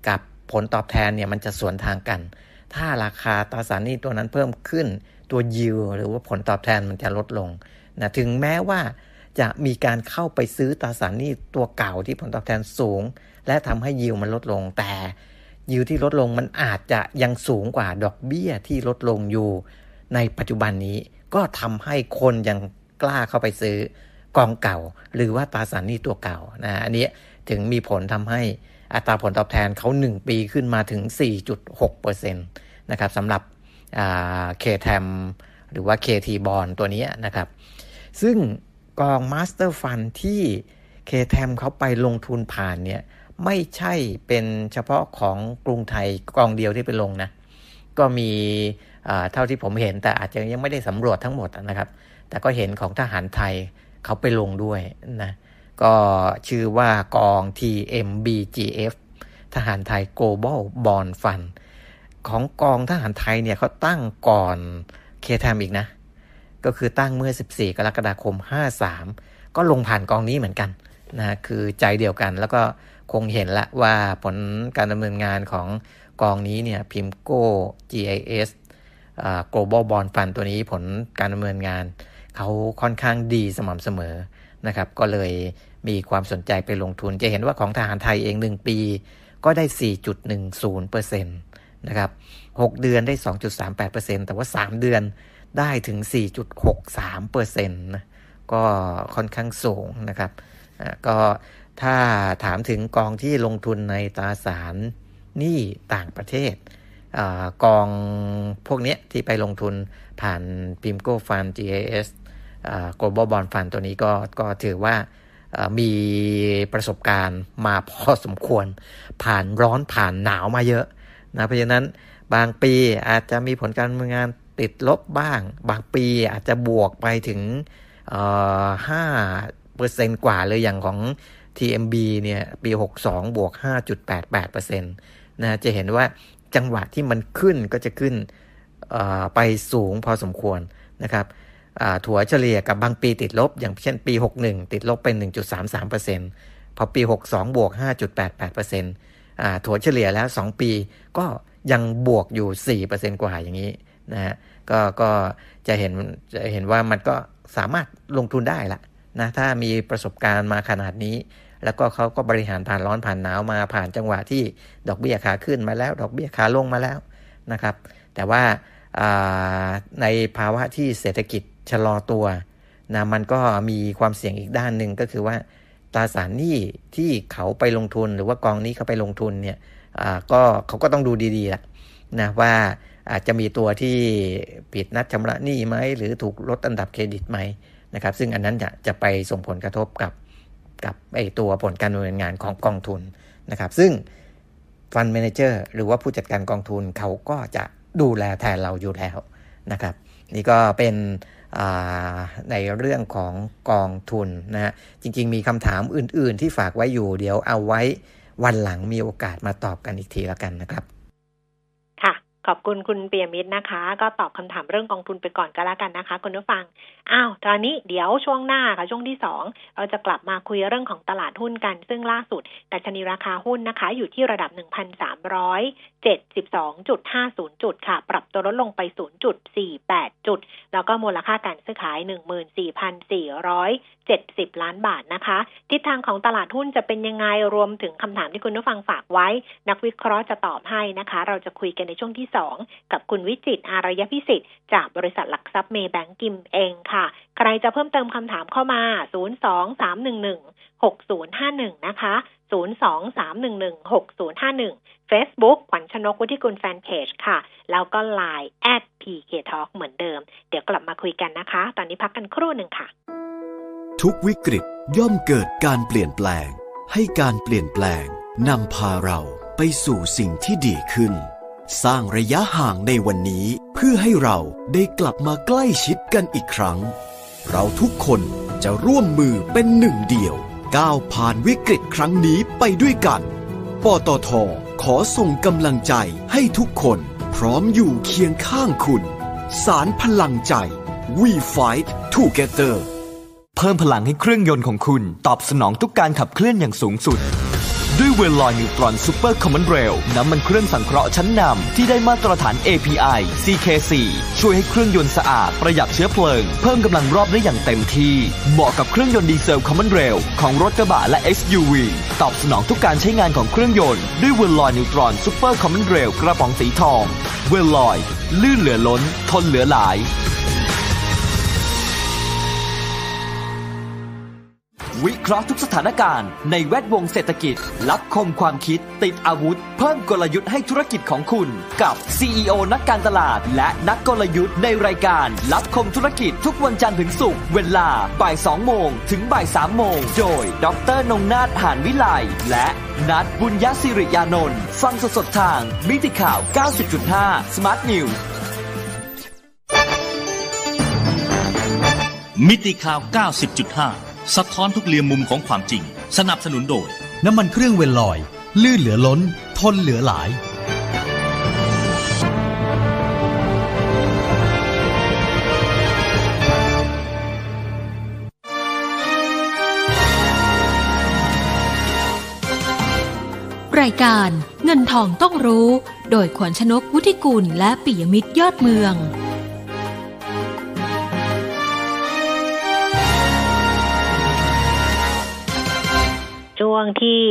กับผลตอบแทนเนี่ยมันจะสวนทางกันถ้าราคาตราสารหนี้ตัวนั้นเพิ่มขึ้นตัวยิวหรือว่าผลตอบแทนมันจะลดลงนะถึงแม้ว่าจะมีการเข้าไปซื้อตราสารหนี้ตัวเก่าที่ผลตอบแทนสูงและทำให้ยิวมันลดลงแต่ยิวที่ลดลงมันอาจจะยังสูงกว่าดอกเบี้ยที่ลดลงอยู่ในปัจจุบันนี้ก็ทำให้คนยังกล้าเข้าไปซื้อกองเก่าหรือว่าตราสารหนี้ตัวเก่านะอันนี้ถึงมีผลทำให้อัตราผลตอบแทนเขา1ปีขึ้นมาถึง 4.6% นะครับสำหรับKTAM หรือว่า KT-Born ตัวนี้นะครับซึ่งกอง Master Fund ที่ KTAM เขาไปลงทุนผ่านเนี่ยไม่ใช่เป็นเฉพาะของกรุงไทยกองเดียวที่ไปลงนะก็มีเท่าที่ผมเห็นแต่อาจจะยังไม่ได้สำรวจทั้งหมดนะครับแต่ก็เห็นของทหารไทยเขาไปลงด้วยนะก็ชื่อว่ากอง TMBGF ทหารไทย World Bond Fund ของกองทหารไทยเนี่ยเขาตั้งก่อน KTAM อีกนะก็คือตั้งเมื่อ14กรกฎาคม53ก็ลงผ่านกองนี้เหมือนกันนะคือใจเดียวกันแล้วก็คงเห็นละว่าผลการดำเนินงานของกองนี้เนี่ยพิมโก้ GIS Global Bond Fund ตัวนี้ผลการดำเนินงานเขาค่อนข้างดีสม่ำเสมอนะครับก็เลยมีความสนใจไปลงทุนจะเห็นว่าของทหารไทยเอง1ปีก็ได้ 4.10% นะครับ6เดือนได้ 2.38% แต่ว่า3เดือนได้ถึง 4.63% นะก็ค่อนข้างสูงนะครับก็ถ้าถามถึงกองที่ลงทุนในตราสารหนี้ต่างประเทศกองพวกนี้ที่ไปลงทุนผ่าน PIMCO Fund GIS Global Bond Fund ตัวนี้ก็ถือว่ามีประสบการณ์มาพอสมควรผ่านร้อนผ่านหนาวมาเยอะนะเพราะฉะนั้นบางปีอาจจะมีผลการดำเนินงานติดลบบ้างบางปีอาจจะบวกไปถึง 5% กว่าเลยอย่างของ TMB เนี่ยปี62 บวก 5.88% นะจะเห็นว่า จังหวะที่มันขึ้นก็จะขึ้นไปสูงพอสมควรนะครับถัวเฉลี่ยกับบางปีติดลบอย่างเช่นปี61ติดลบไป 1.33% พอปี62บวก 5.88% ถัวเฉลี่ยแล้ว2ปีก็ยังบวกอยู่ 4% กว่าอย่างนี้นะฮะก็จะเห็นว่ามันก็สามารถลงทุนได้ละนะถ้ามีประสบการณ์มาขนาดนี้แล้วก็เขาก็บริหารผ่านร้อนผ่านหนาวมาผ่านจังหวะที่ดอกเบี้ยขาขึ้นมาแล้วดอกเบี้ยขาลงมาแล้วนะครับแต่ว่าในภาวะที่เศรษฐกิจชะลอตัวนะมันก็มีความเสี่ยงอีกด้านหนึ่งก็คือว่าตราสารหนี้ที่เขาไปลงทุนหรือว่ากองนี้เขาไปลงทุนเนี่ยก็เขาก็ต้องดูดีๆล่ะนะว่าอาจจะมีตัวที่ผิดนัดชำระหนี้ไหมหรือถูกลดอันดับเครดิตไหมนะครับซึ่งอันนั้นจะไปส่งผลกระทบกับไอ้ตัวผลการดำเนินงานของกองทุนนะครับซึ่ง Fund Manager หรือว่าผู้จัดการกองทุนเขาก็จะดูแลแทนเราอยู่แล้วนะครับนี่ก็เป็นในเรื่องของกองทุนนะฮะจริงๆมีคำถามอื่นๆที่ฝากไว้อยู่เดี๋ยวเอาไว้วันหลังมีโอกาสมาตอบกันอีกทีแล้วกันนะครับค่ะขอบคุณคุณเปียมิตรนะคะก็ตอบคำถามเรื่องกองทุนไปก่อนก็แล้วกันนะคะคุณผู้ฟังอ้าวตอนนี้เดี๋ยวช่วงหน้าค่ะช่วงที่2เราจะกลับมาคุยเรื่องของตลาดหุ้นกันซึ่งล่าสุดดัชนีราคาหุ้นนะคะอยู่ที่ระดับ 1,372.50 จุดค่ะปรับตัวลดลงไป 0.48 จุดแล้วก็มูลค่าการซื้อขาย 14,470 ล้านบาทนะคะทิศทางของตลาดหุ้นจะเป็นยังไงรวมถึงคำถามที่คุณผู้ฟังฝากไว้นักวิเคราะห์จะตอบให้นะคะเราจะคุยกันในช่วงที่2กับคุณวิจิตรอารยพิสิทธิ์จากบริษัทหลักทรัพย์เมย์แบงก์กิมเองค่ะใครจะเพิ่มเติมคำถามเข้ามา023116051นะคะ023116051 Facebook ขวัญชนกวุฒิกุลแฟนเพจค่ะแล้วก็ LINE @PKTALK เหมือนเดิมเดี๋ยวกลับมาคุยกันนะคะตอนนี้พักกันครู่หนึ่งค่ะทุกวิกฤตย่อมเกิดการเปลี่ยนแปลงให้การเปลี่ยนแปลงนำพาเราไปสู่สิ่งที่ดีขึ้นสร้างระยะห่างในวันนี้เพื่อให้เราได้กลับมาใกล้ชิดกันอีกครั้งเราทุกคนจะร่วมมือเป็นหนึ่งเดียวก้าวผ่านวิกฤตครั้งนี้ไปด้วยกันปตท.ขอส่งกำลังใจให้ทุกคนพร้อมอยู่เคียงข้างคุณสานพลังใจ We Fight Together เพิ่มพลังให้เครื่องยนต์ของคุณตอบสนองทุกการขับเคลื่อนอย่างสูงสุดด้วยเวลลอยนิวตรอนซูเปอร์คอมมอนเรลน้ำมันเครื่องสังเคราะห์ชั้นนำที่ได้มาตรฐาน API CKC ช่วยให้เครื่องยนต์สะอาดประหยัดเชื้อเพลิงเพิ่มกำลังรอบได้อย่างเต็มที่เหมาะกับเครื่องยนต์ดีเซลคอมมอนเรลของรถกระบะและ SUV ตอบสนองทุกการใช้งานของเครื่องยนต์ด้วยเวลลอยนิวตรอนซูเปอร์คอมมอนเรลกระป๋องสีทองเวลลอยลื่นเหลือล้นทนเหลือหลายวิเคราะห์ทุกสถานการณ์ในแวดวงเศรษฐกิจลับคมความคิดติดอาวุธเพิ่มกลยุทธ์ให้ธุรกิจของคุณกับ CEO นักการตลาดและนักกลยุทธ์ในรายการลับคมธุรกิจทุกวันจันทร์ถึงศุกร์เวลา 12:00 นถึง 3:00 นโดยดร.นงนาถ หาญวิไลและนัทบุญยศิริยานนท์ฟังสดๆทางมิติข่าว 90.5 Smart News มิติข่าว 90.5สะท้อนทุกเหลี่ยมมุมของความจริงสนับสนุนโดยน้ำมันเครื่องเวลลอยลื่นเหลือล้นทนเหลือหลายรายการเงินทองต้องรู้โดยขวัญชนกวุฒิกุลและปิยมิตรยอดเมืองช่วงที่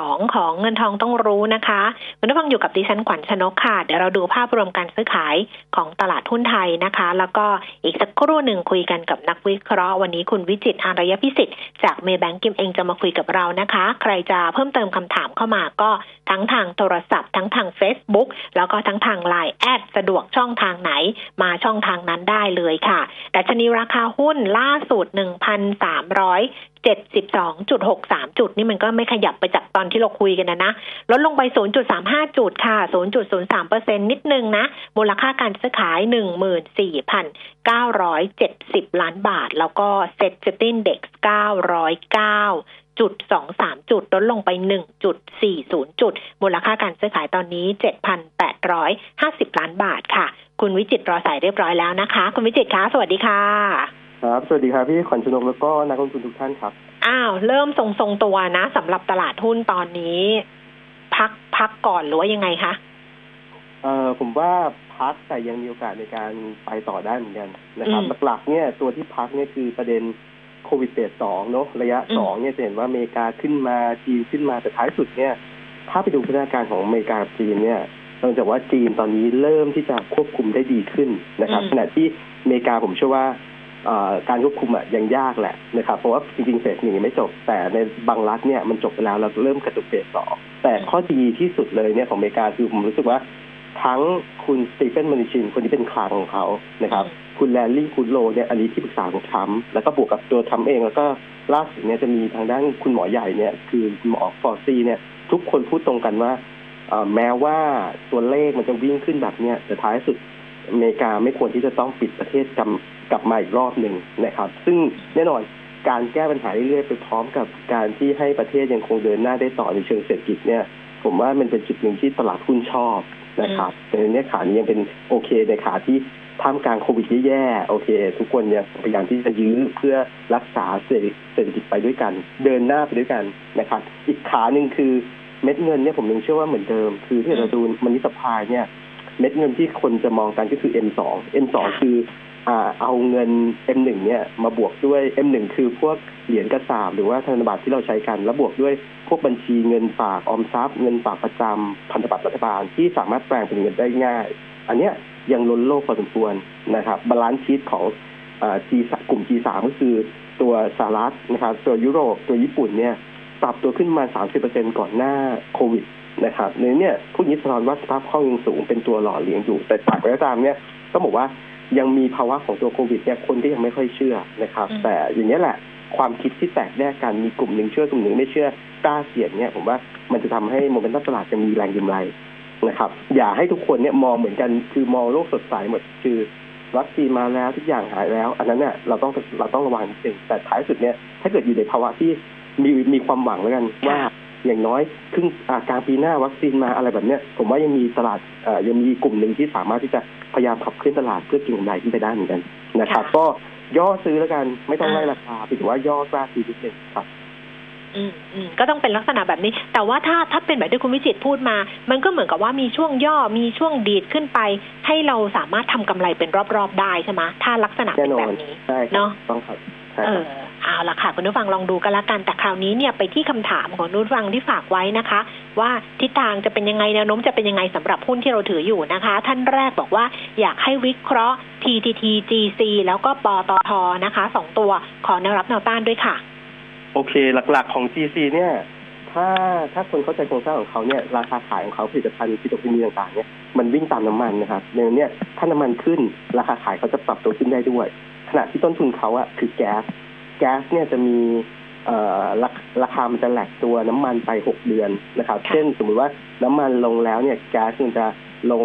2ของเงินทองต้องรู้นะคะคุณผู้ฟังอยู่กับดิฉันขวัญชนกค่ะเดี๋ยวเราดูภาพรวมการซื้อขายของตลาดหุ้นไทยนะคะแล้วก็อีกสักครู่หนึ่งคุยกันกับนักวิเคราะห์วันนี้คุณวิจิตรอารยพิสิทธิ์จากเมย์แบงก์กิมเองจะมาคุยกับเรานะคะใครจะเพิ่มเติมคำถามเข้ามาก็ทั้งทางโทรศัพท์ทั้งทาง Facebook แล้วก็ทั้งทาง LINE แอดสะดวกช่องทางไหนมาช่องทางนั้นได้เลยค่ะดัชนีราคาหุ้นล่าสุด 1,372.63 จุดนี่มันก็ไม่ขยับไปจากตอนที่เราคุยกันนะลดลงไป 0.35 จุดค่ะ 0.03% นิดนึงนะมูลค่าการซื้อขาย 14,970 ล้านบาทแล้วก็เซ็ตติ้งเด็ก909 1.23 จุดลดลงไป 1.40 จุดมูลค่าการซื้อขายตอนนี้ 7,850 ล้านบาทค่ะคุณวิจิตรรอสายเรียบร้อยแล้วนะคะคุณวิจิตรคะสวัสดีค่ะครับสวัสดีครับพี่ขวัญชนกแล้วก็นักลงทุนทุกท่านครับอ้าวเริ่มทรงตัวนะสำหรับตลาดหุ้นตอนนี้พักก่อนหรือว่ายังไงคะผมว่าพักแต่ยังมีโอกาสในการไปต่อได้เหมือนกันนะครับหลักๆเนี่ยตัวที่พักเนี่ยคือประเด็นโควิดเฟส2เนาะระยะ2เนี่ยจะเห็นว่าอเมริกาขึ้นมาจีนขึ้นมาแต่ท้ายสุดเนี่ยถ้าไปดูพัฒนาการของอเมริกากับจีนเนี่ยเราจะว่าจีนตอนนี้เริ่มที่จะควบคุมได้ดีขึ้นนะครับขณะที่อเมริกาผมเชื่อว่าการควบคุมอ่ะยังยากแหละนะครับเพราะว่าจริงๆเฟส1ยังไม่จบแต่ในบางรัฐเนี่ยมันจบไปแล้วเราเริ่มกระตุกเฟส2แต่ข้อดีที่สุดเลยเนี่ยของอเมริกาคือผมรู้สึกว่าทั้งคุณสตีเฟนมานิชินคนที่เป็นคลางของเขานะครับคุณแลนลี่คุณโลเนี่ยอันนี้ที่ปรึกษาของทรัมป์แล้วก็บวกกับตัวทรัมป์เองแล้วก็ล่าสุดเนี่ยจะมีทางด้านคุณหมอใหญ่เนี่ยคือหมอฟอร์ซีเนี่ยทุกคนพูดตรงกันว่าแม้ว่าตัวเลขมันจะวิ่งขึ้นแบบเนี้ยแต่ท้ายสุดอเมริกาไม่ควรที่จะต้องปิดประเทศกลับมาอีกรอบหนึ่งนะครับซึ่งแน่นอนการแก้ปัญหาเรื่อยๆไปพร้อมกับการที่ให้ประเทศยังคงเดินหน้าได้ต่อในเชิงเศรษฐกิจเนี่ยผมว่ามันเป็นจุดหนึ่งที่ตลาดหุ้นชอบนะครับแต่ในขานี้ยังเป็นโอเคในขาที่ท่ามกลางโควิดแย่ๆโอเคทุกคนเนี่ยพยายามที่จะยื้อเพื่อรักษาเศรษฐกิจไปด้วยกันเดินหน้าไปด้วยกันนะครับอีกขานึงคือเม็ดเงินเนี่ยผมยังเชื่อว่าเหมือนเดิมคือที่เราดูมันนี่สภาเนี่ยเม็ดเงินที่คนจะมองกันก็คือ M2 คือเอาเงิน M1 เนี่ยมาบวกด้วย M1 คือพวกเหรียญกระสาบหรือว่าธนบัตรที่เราใช้กันแล้วบวกด้วยพวกบัญชีเงินฝากออมทรัพย์เงินฝากประจำพันธบัตรรัฐบาลที่สามารถแปลงเป็นเงินได้ง่ายอันเนี้ยยังล้นโลกพอสมควรนะครับบาลานซ์ชีทของกลุ่ม G3 ก็คือตัวสหรัฐนะครับตัวยุโรปตัวญี่ปุ่นเนี่ยปรับตัวขึ้นมา 30% ก่อนหน้าโควิดนะครับเนี่ยพวกนี้สะท้อนว่าสภาพคล่องยังสูงเป็นตัวหล่อเลี้ยงอยู่แต่จากระยะตามเนี่ยก็บอกว่ายังมีภาวะของตัวโควิดเนี่ยคนที่ยังไม่ค่อยเชื่อนะครับแต่อย่างนี้แหละความคิดที่แตกแยกกันมีกลุ่มหนึ่งเชื่อกลุ่มหนึ่งไม่เชื่อกล้าเสี่ยงเนี่ยผมว่ามันจะทำให้โมเมนตัมตลาดจะมีแรงยืมไรนะครับอย่าให้ทุกคนเนี่ยมองเหมือนกันคือมองโลกสดใสหมดคือวัคซีนมาแล้วทุกอย่างหายแล้วอันนั้นเนี่ยเราต้องระวังจริงแต่ท้ายสุดเนี่ยถ้าเกิดอยู่ในภาวะที่มีความหวังแล้วกันว่าอย่างน้อยครึ่งกลางปีหน้าวัคซีนมาอะไรแบบเนี้ยผมว่ายังมีตลาดยังมีกลุ่มหนึ่งที่สามารถที่จะพยายามขับเคลื่อนตลาดเพื่อเก็งกำไรขึ้นไปได้เหมือนกันนะครับก็ย่อซื้อแล้วกันไม่ต้องไล่ราคาเพียงแต่ว่าย่อกล้าซื้อนิดนึงครับก็ต้องเป็นลักษณะแบบนี้แต่ว่าถ้าเป็นแบบที่คุณวิจิตรพูดมามันก็เหมือนกับว่ามีช่วงย่อมีช่วงดีดขึ้นไปให้เราสามารถทำกำไรเป็นรอบๆได้ใช่ไหมถ้าลักษณะเป็นแบบนี้เนาะต้องครับเอาล่ะค่ะคุณผู้ฟังลองดูกันละกันแต่คราวนี้เนี่ยไปที่คำถามของนุ่นฟังที่ฝากไว้นะคะว่าทิศทางจะเป็นยังไงแนวโน้มจะเป็นยังไงสำหรับหุ้นที่เราถืออยู่นะคะท่านแรกบอกว่าอยากให้วิเคราะห์ TTTGC แล้วก็ปตท.นะคะสองตัวขอแนวรับแนวต้านด้วยค่ะโอเคหลักๆของ GC เนี่ยถ้าคนเข้าใจโครงสร้างของเขาเนี่ยราคาขายของเขาผลิตภัณฑ์ที่ตกเป็นมีต่างๆเนี่ยมันวิ่งตามน้ำมันนะครับในนี้ถ้าน้ำมันขึ้นราคาขายเขาจะปรับตัวขึ้นได้ด้วยขณะที่ต้นทุนเขาอะคือแก๊สเนี่ยจะมีราคามันจะแหลกตัวน้ำมันไป6เดือนนะครับเช่นสมมติว่าน้ำมันลงแล้วเนี่ยแก๊สมันจะลง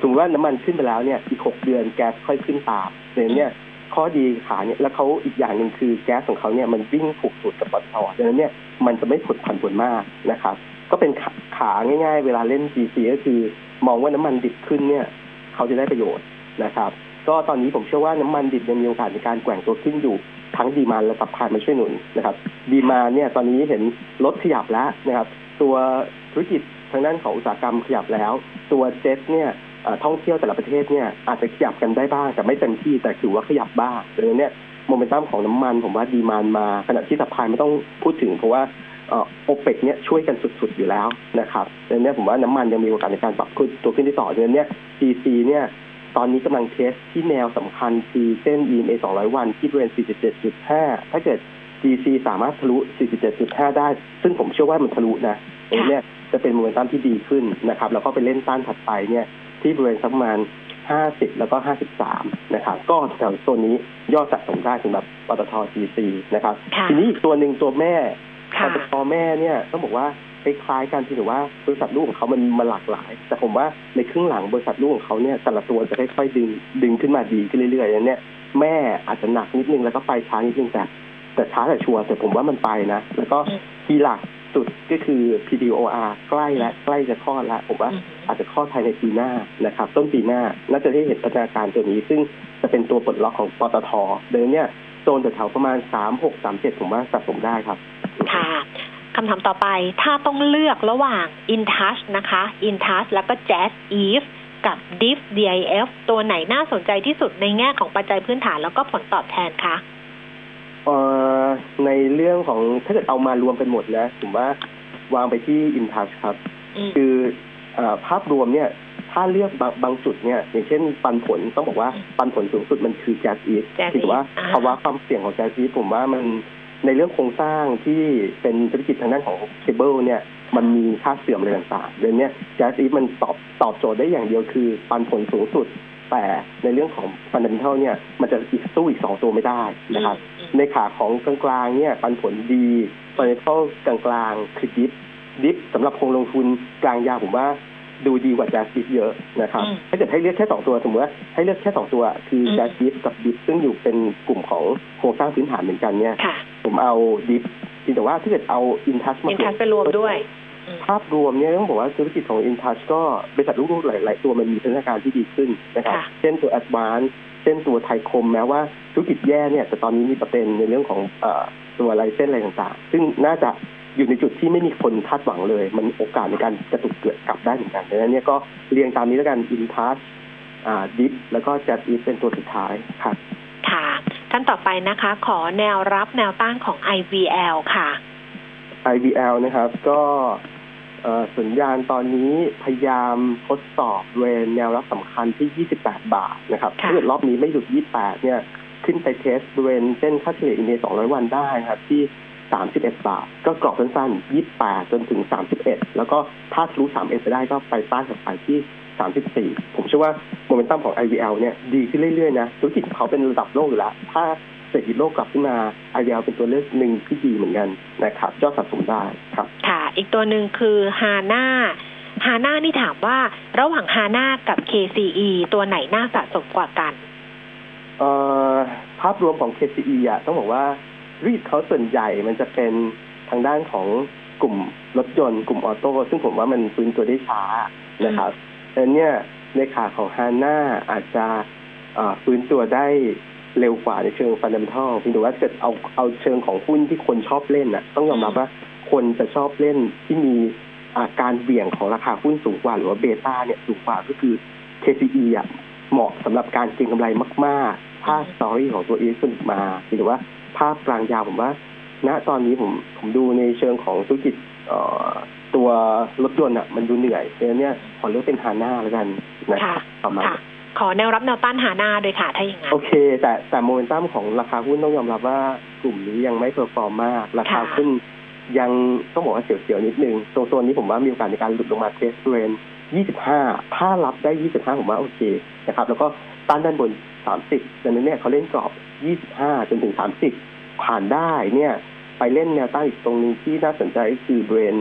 สมมติว่าน้ำมันขึ้นไปแล้วเนี่ยอีก6เดือนแก๊สค่อยขึ้นตามเนี่ยข้อดีขาเนี่ยแล้วเขาอีกอย่างหนึ่งคือแก๊สของเขาเนี่ยมันวิ่งผูกสูตรกับปตท.ดังนั้นเนี่ยมันจะไม่ผลผันผวนมากนะครับก็เป็นขาง่ายๆเวลาเล่น GC ก็คือมองว่าน้ำมันดิบขึ้นเนี่ยเขาจะได้ประโยชน์นะครับก็ตอนนี้ผมเชื่อว่าน้ำมันดิบยังมีโอกาสในการแกว่งตัวขึ้นอยู่ทั้งดีมานด์และซัพพลายมาช่วยหนุนนะครับดีมานด์เนี่ยตอนนี้เห็นลดขยับแล้วนะครับตัวธุรกิจทางด้านของอุตสาหกรรมขยับแล้วตัวเจ็ตเนี่ยท่องเที่ยวแต่ละประเทศเนี่ยอาจจะขยับกันได้บ้างแต่ไม่เต็มที่แต่ถือว่าขยับบ้างดังนั้นเนี่ยโมเมนตัมของน้ำมันผมว่าดีมานด์มาขณะที่ซัพพลายไม่ต้องพูดถึงเพราะว่าโอเปกเนี่ยช่วยกันสุดๆอยู่แล้วนะครับดังนั้นผมว่าน้ำมันยังมีโอกาสในการปรับตัวขึ้นที่ต่อดังนั้นเนี่ย GC เนี่ยตอนนี้กำลังเทสที่แนวสำคัญคือเส้น EMA 200 วันที่บริเวณ 47.5 ถ้าเกิด GC สามารถทะลุ 47.5 ได้ซึ่งผมเชื่อว่ามันทะลุนะเนี่ยจะเป็นโมเมนตัมที่ดีขึ้นนะครับแล้วก็ไปเล่นต้านถัดไปเนี่ยที่บริเวณประมาณ50แล้วก็53นะครับก็แถวโซนนี้ย่อสะสมได้สำหรับปตท GC นะครับทีนี้อีกตัวหนึ่งตัวแม่ปตทแม่เนี่ยต้องบอกว่าคล้ายๆกันที่ถือว่าบริษัทลูกของเขามันมาหลากหลายแต่ผมว่าในครึ่งหลังบริษัทลูกของเขาเนี่ยแต่ละตัวจะค่อยๆดึงขึ้นมาดีขึ้นเรื่อยๆเนี่ยแม่อาจจะหนักนิดนึงแล้วก็ไปช้านิดนึงแต่ แต่ช้าแต่ชัวร์แต่ผมว่ามันไปนะแล้วก็ทีหลักสุดก็คือ PDOA ใกล้และใกล้จะคลอดแล้วผมว่าอาจจะคลอดภายในปีหน้านะครับต้นปีหน้าน่าจะได้เห็นพัฒนาการตัวนี้ซึ่งจะเป็นตัวปลดล็อกของปตท.เดิมเนี่ยโซนแถวๆประมาณ36-37ผมว่าสะสมได้ครับค่ะคำถามต่อไปถ้าต้องเลือกระหว่าง InTouch นะคะ InTouch แล้วก็ Jazz Eve กับ DIF DIF ตัวไหนน่าสนใจที่สุดในแง่ของปัจจัยพื้นฐานแล้วก็ผลตอบแทนคะในเรื่องของถ้าเกิดเอามารวมกันหมดนะผมว่าวางไปที่ InTouch ครับคือภาพรวมเนี่ยถ้าเลือกบางจุดเนี่ยอย่างเช่นปันผลต้องบอกว่าปันผลสูงสุดมันคือ Jazz Eve ถือว่าภาวะความเสี่ยงของ Jazz Eve ผมว่ามันในเรื่องโครงสร้างที่เป็นธุรกิจทางด้านของเคเบิลเนี่ยมันมีค่าเสื่อมอะไรต่างๆเรื่องนี้Jazz Eveมันตอบโจทย์ได้อย่างเดียวคือปันผลสูงสุดแต่ในเรื่องของฟันดัมเมนทัลเนี่ยมันจะสู้อีก2ตัวไม่ได้นะครับในขาของกลางๆเนี่ยปันผลดีฟันดัมเมนทัลกลางๆคือดิฟสำหรับโครงลงทุนกลางยาวผมว่าดูดีกว่าJazz Eveเยอะนะครับถ้าเกิดให้เลือกแค่2ตัวสมมติว่าให้เลือกแค่2ตัวคือJazz Eveกับดิฟซึ่งอยู่เป็นกลุ่มของโครงสร้างพื้นฐานเหมือนกันเนี่ยผมเอาดิฟแต่ว่าถ้าเกิดเอา InTouch มาไปรวมด้วยภาพรวมเนี่ยต้องบอกว่าธุรกิจของ InTouch ก็บริษัทลูกๆหลายๆตัวมันมีพัฒนาการที่ดีขึ้นนะครับเช่นตัว Advance เช่นตัวไทยคมแม้ว่าธุรกิจแย่เนี่ยแต่ตอนนี้มีประเด็นในเรื่องของตัวไลเซนส์อะไรต่างๆซึ่งน่าจะอยู่ในจุดที่ไม่มีคนคาดหวังเลยมันโอกาสในการกระตุกเกิดกลับได้เหมือนกันดังนั้นเนี่ยก็เรียงตามนี้แล้วกัน InTouch DIF แล้วก็ Jazz Eve เป็นตัวสุดท้ายครับค่ะขั้นต่อไปนะคะขอแนวรับแนวต้านของ IVL ค่ะ IVL นะครับก็สัญญาณตอนนี้พยายามทดสอบเรนแนวรับสำคัญที่28บาทนะครับถ้าเกิดรอบนี้ไม่หลุด28เนี่ยขึ้นไปเทสเรนเส้นค่าเฉลี่ยอินเดีย200วันได้ครับที่31บาทก็กรอบสั้นๆ28จนถึง31แล้วก็ถ้าทะลุ31ไปได้ก็ไปต้านกลับไปที่34ผมเชื่อว่าโมเมนตัมของ IVL เนี่ยดีขึ้นเรื่อยๆนะธุรกิจของเขาเป็นระดับโลกอยู่แล้วถ้าเศรษฐกิจโลกกลับขึ้นมา IVL เป็นตัวเลือกหนึ่งที่ดีเหมือนกันนะครับยอดสะสมได้ครับค่ะอีกตัวหนึ่งคือฮาน่านี่ถามว่าระหว่างฮาน่ากับ KCE ตัวไหนน่าสะสมกว่ากันภาพรวมของ KCE อ่ะต้องบอกว่ารีดเขาส่วนใหญ่มันจะเป็นทางด้านของกลุ่มรถยนต์กลุ่มออโต้ซึ่งผมว่ามันฟื้นตัวได้ช้านะครับดังนั้นเนี่ยในขาของฮาน่าอาจจะฟื้นตัวได้เร็วกว่าในเชิงฟันดัมเมนทัลพี่ดูว่าจะเอาเชิงของหุ้นที่คนชอบเล่นน่ะต้องยอมรับว่าคนจะชอบเล่นที่มีการเบี่ยงของราคาหุ้นสูงกว่าหรือว่าเบต้าเนี่ยสูงกว่าก็คือ KCE อ่ะเหมาะสำหรับการเก็งกำไรมากๆถ้าสตอรี่ของตัวเองขึ้นมาพี่ดูว่าภาพกลางยาวผมว่าณตอนนี้ผมดูในเชิงของธุรกิจตัวรถยนต์อ่ะมันดูเหนื่อยดังนั้นเนี่ยขอเลือกเป็นฮาน่าแล้วกันนะครับต่อมาขอแนวรับแนวต้านหาหน้าด้วยค่ะถ้าอย่างนั้นโอเคแต่โมเมนตัมของราคาหุ้นต้องยอมรับว่ากลุ่มนี้ยังไม่เพอร์ฟอร์มมากราคาขึ้นยังต้องบอกว่าเสียวๆนิดนึงโซนนี้ผมว่ามีโอกาสในการหลุดลงมาเทสเรน25ถ้ารับได้25ผมว่าโอเคนะครับแล้วก็ต้านด้านบน30ดังนั้นเนี่ยเขาเล่นกรอบ25จนถึง30ผ่านได้เนี่ยไปเล่นแนวต้านอีกตรงนึงที่น่าสนใจคือเรน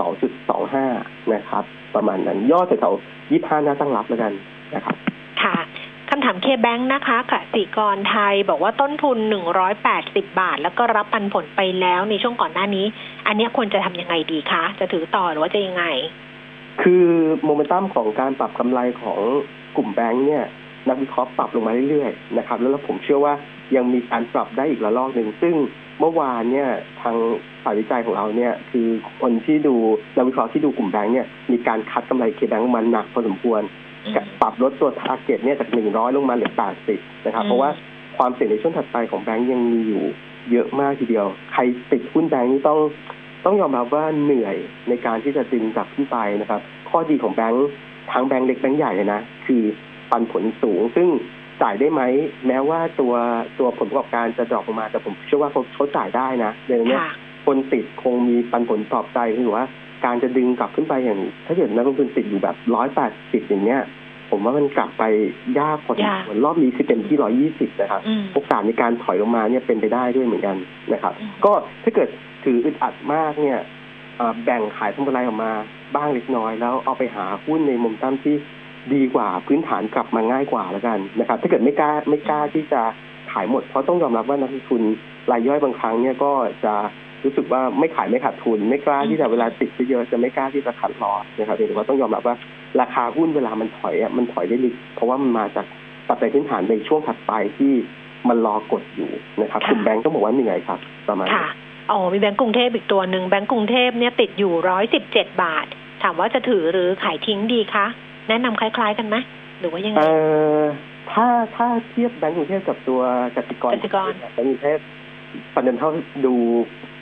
32.25 นะครับประมาณนั้นย่อแถวๆ25น่าตั้งรับแล้วกันค่ะคำถาม KBank นะคะกสิกรไทยบอกว่าต้นทุน180บาทแล้วก็รับปันผลไปแล้วในช่วงก่อนหน้านี้อันนี้ควรจะทำยังไงดีคะจะถือต่อหรือว่าจะยังไงคือโมเมนตัมของการปรับกำไรของกลุ่มแบงค์เนี่ยนักวิเคราะห์ปรับลงมาเรื่อยๆนะครับแล้วผมเชื่อว่ายังมีการปรับได้อีกระลอกหนึ่งซึ่งเมื่อวานเนี่ยทางฝ่ายวิจัยของเราเนี่ยคือคนที่ดูนักวิเคราะห์ที่ดูกลุ่มแบงค์เนี่ยมีการคัดกำไร KBank ลงมาหนักพอสมควรปรับลดตัวทาร์เก็ตเนี่ยจาก100ลงมาเหลือ80นะครับเพราะว่าความเสี่ยงในช่วงถัดไปของแบงก์ยังมีอยู่เยอะมากทีเดียวใครติดหุ้นแบงก์นี่ต้องยอมรับว่าเหนื่อยในการที่จะดึงกลับขึ้นไปนะครับข้อดีของแบงก์ทั้งแบงก์เล็กแบงก์ใหญ่นะคือปันผลสูงซึ่งจ่ายได้ไหมแม้ว่าตัวผลประกอบการจะดรอปลงมาแต่ผมเชื่อว่าเขาจ่ายได้นะเดี๋ยวนี้คนติดคงมีปันผลตอบใจหรือว่าการจะดึงกลับขึ้นไปอย่างถ้าเกิดนักลงทุนติดอยู่แบบ180อย่างเงี้ยผมว่ามันกลับไปยากพอสมควรรอบนี้คือเต็มที่120นะครับโอกาสในการถอยลงมาเนี่ยเป็นไปได้ด้วยเหมือนกันนะครับก็ถ้าเกิดถืออึดอัดมากเนี่ยแบ่งขายผลกำไรออกมาบ้างเล็กน้อยแล้วเอาไปหาหุ้นในมุมตั้มที่ดีกว่าพื้นฐานกลับมาง่ายกว่าแล้วกันนะครับถ้าเกิดไม่กล้าที่จะขายหมดเพราะต้องยอมรับว่านักลงทุน รายย่อยบางครั้งเนี่ยก็จะรู้สึกว่าไม่ขายไม่ขาดทุนไม่กล้าที่จะเวลาติดเยอะจะไม่กล้าที่จะขัดลอสนะครับแต่ว่าต้องยอมรับว่าราคาหุ้นเวลามันถอยอ่ะมันถอยได้ลึกเพราะว่ามันมาจากปัจจัยพื้นฐานในช่วงถัดไปที่มันรอกดอยู่นะครับกลุ่มแบงก์ต้องบอกว่าเหนื่อยครับประมาณค่ะอ๋อมีแบงก์กรุงเทพอีกตัวนึงแบงก์กรุงเทพเนี่ยติดอยู่117บาทถามว่าจะถือหรือขายทิ้งดีคะแนะนำคล้ายๆกันไหมหรือว่ายังไงถ้าเทียบแบงก์กรุงเทพกับตัวกสิกรแบงก์กรุงเทพฟันเดนเท่าดู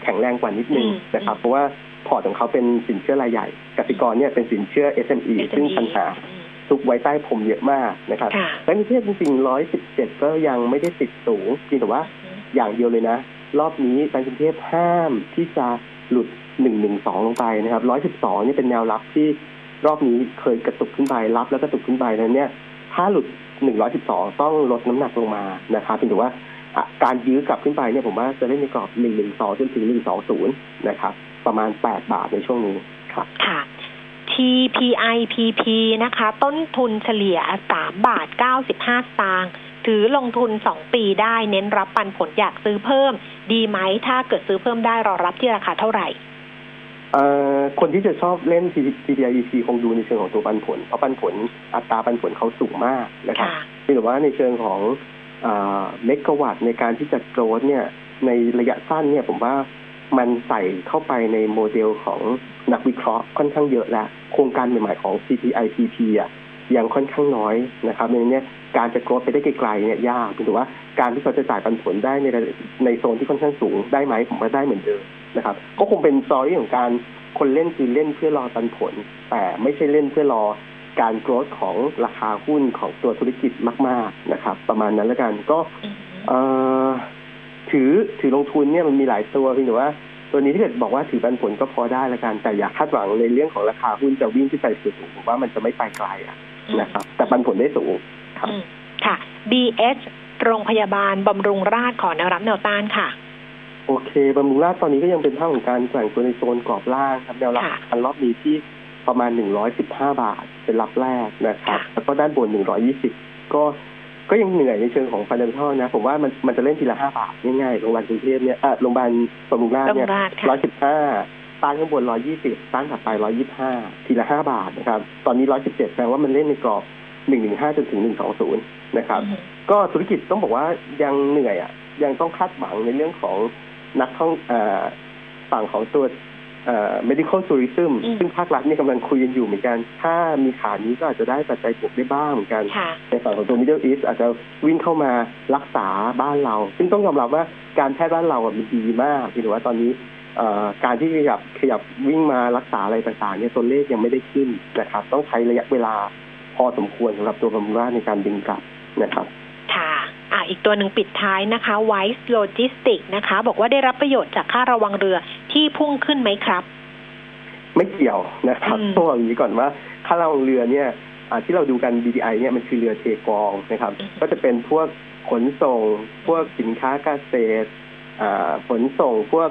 แข็งแรงกว่านิดนึงนะครับเพราะว่าพอร์ตของเขาเป็นสินเชื่อรายใหญ่กสิกรเนี่ยเป็นสินเชื่อ SME ซึ่งปัญหาซุกไว้ใต้พรมเยอะมากนะครับแบงก์กรุงเทพจริงๆ117ก็ยังไม่ได้ติดสูงจริงแต่ว่าอย่างเดียวเลยนะรอบนี้แบงก์กรุงเทพห้ามที่จะหลุด112ลงไปนะครับ112นี่เป็นแนวรับที่รอบนี้เคยกระตุกขึ้นไปรับแล้วกระตุกขึ้นไปนั้นเนี่ยถ้าหลุด112ต้องลดน้ำหนักลงมานะครับถึงถือว่าการยื้อกลับขึ้นไปเนี่ยผมว่าจะเล่นในกรอบ112จนถึง120นะครับประมาณ8บาทในช่วงนี้ครับค่ะ TPIPP นะคะต้นทุนเฉลี่ย3บาท95สตางค์ถือลงทุน2ปีได้เน้นรับปันผลอยากซื้อเพิ่มดีไหมถ้าเกิดซื้อเพิ่มได้รอรับที่ราคาเท่าไหร่คนที่จะชอบเล่น TTTGC คงดูในเชิงของตัวปันผลเพราะปันผลอัตราปันผลเขาสูงมากนะครับนี่แต่ว่าในเชิงของเมกะวัตในการที่จะโกรธเนี่ยในระยะสั้นเนี่ยผมว่ามันใส่เข้าไปในโมเดลของนักวิเคราะห์ค่อนข้างเยอะแล้วโครงการใหม่ๆของ CPIC อ่ะยังค่อนข้างน้อยนะครับในนี้การจะโกรธไปได้ไกลๆเนี่ยยากถือว่าการที่เขาจะจ่ายปันผลได้ในโซนที่ค่อนข้างสูงได้ไหมผมว่าได้เหมือนเดิมนะครับก็คงเป็นซอรี่ของการคนเล่นคือเล่นเพื่อรอปันผลแต่ไม่ใช่เล่นเพื่อรอการโกรธของราคาหุ้นของตัวธุรกิจมากๆนะครับประมาณนั้นแล้วกันก็ถือลงทุนเนี่ยมันมีหลายตัวเพียงแต่ว่าตัวนี้ถ้าเกิดบอกว่าถือปันผลก็พอได้ละกันแต่อย่าคาดหวังในเรื่องของราคาหุ้นจะวิ่งขึ้นไปสูงผมว่ามันจะไม่ไปไกลนะครับแต่ปันผลได้สูงครับค่ะ BH โรงพยาบาลบำรุงราษฎร์ขอแนวรับแนวต้านค่ะโอเคบำรุงราษฎร์ตอนนี้ก็ยังเป็นภาพของการแกว่งตัวในโซนกรอบล่างครับแนวรับอันรอบนี้ที่ประมาณ115บาทเป็นรับแรกนะครับแล้วก็ด้านบน120ก็ยังเหนื่อยในเชิงของฟันดัมเบลนะผมว่ามันจะเล่นทีละ5บาทง่ายๆโรงพยาบาลกรุงเทพเนี่ยโรงพยาบาลบำรุงราษฎร์เนี่ย115ต้านข้างบน120ต้านถัดไป125ทีละ5บาทนะครับตอนนี้117แปลว่ามันเล่นในกรอบ115จนถึง120นะครับก็ธุรกิจต้องบอกว่ายังเหนื่อยอ่ะยังต้องคาดหวังในเรื่องของนักท่องฝั่งของตัวmedical tourism ซึ่งภาครัฐนี่กำลังคุยกันอยู่เหมือนกันถ้ามีข่าวนี้ก็อาจจะได้ปัจจัยบวกได้บ้างเหมือนกันในฝั่งของตัว Middle East อาจจะวิ่งเข้ามารักษาบ้านเราซึ่งต้องยอมรับว่าการแพทย์บ้านเรามันดีมากที่ถือว่าตอนนี้การที่ขยับวิ่งมารักษาอะไรต่างๆเนี่ยตัวเลขยังไม่ได้ขึ้นนะครับต้องใช้ระยะเวลาพอสมควรสำหรับตัวบำรุงราษฎร์ในการดึงกลับนะครับค่ะอีกตัวหนึ่งปิดท้ายนะคะ Wise Logistics นะคะบอกว่าได้รับประโยชน์จากค่าระวังเรือที่พุ่งขึ้นไหมครับไม่เกี่ยวนะครับต้องบอกอย่างนี้ก่อนว่าค่าระวังเรือเนี่ยที่เราดูกัน BDI เนี่ยมันคือเรือเทกองนะครับก็จะเป็นพวกขนส่งพวกสินค้าเกษตรขนส่งพวก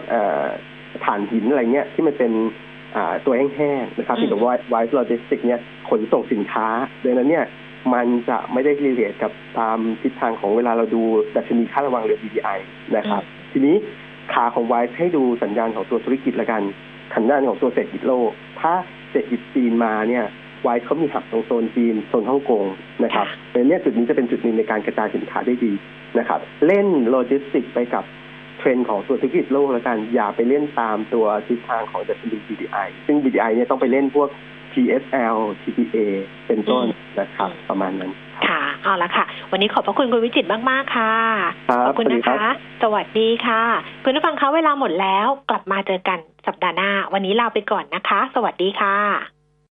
ถ่านหินอะไรเงี้ยที่มันเป็นตัวแห้งๆนะครับที่บอกว่า Wise Logistics เนี่ยขนส่งสินค้าดังนั้นเนี่ยมันจะไม่ได้รีเลทกับตามทิศทางของเวลาเราดูดัชนีค่าระวังเรือ BDI นะครับทีนี้ขาของ Wise ให้ดูสัญญาณของตัวธุรกิจละกันสัญญาณของตัวเศรษฐกิจโลกถ้าเศรษฐกิจจีนมาเนี่ย Wise เขามีหับตรงโซนจีนโซนฮ่องกงนะครับเป็นเนี่ยจุดนี้จะเป็นจุดนึงในการกระจายสินค้าได้ดีนะครับเล่นโลจิสติกไปกับเทรนด์ของตัวธุรกิจโลกละกันอย่าไปเล่นตามตัวทิศทางของดัชนี BDI ซึ่ง BDI เนี่ยต้องไปเล่นพวกTSL TPA เป็นต้นนะครับประมาณนั้นค่ะเอาละค่ะวันนี้ขอบพระคุณคุณวิจิตรมากๆค่ะขอบคุณนะคะสวัสดีค่ะคุณผู้ฟังคะเวลาหมดแล้วกลับมาเจอกันสัปดาห์หน้าวันนี้ลาไปก่อนนะคะสวัสดีค่ะ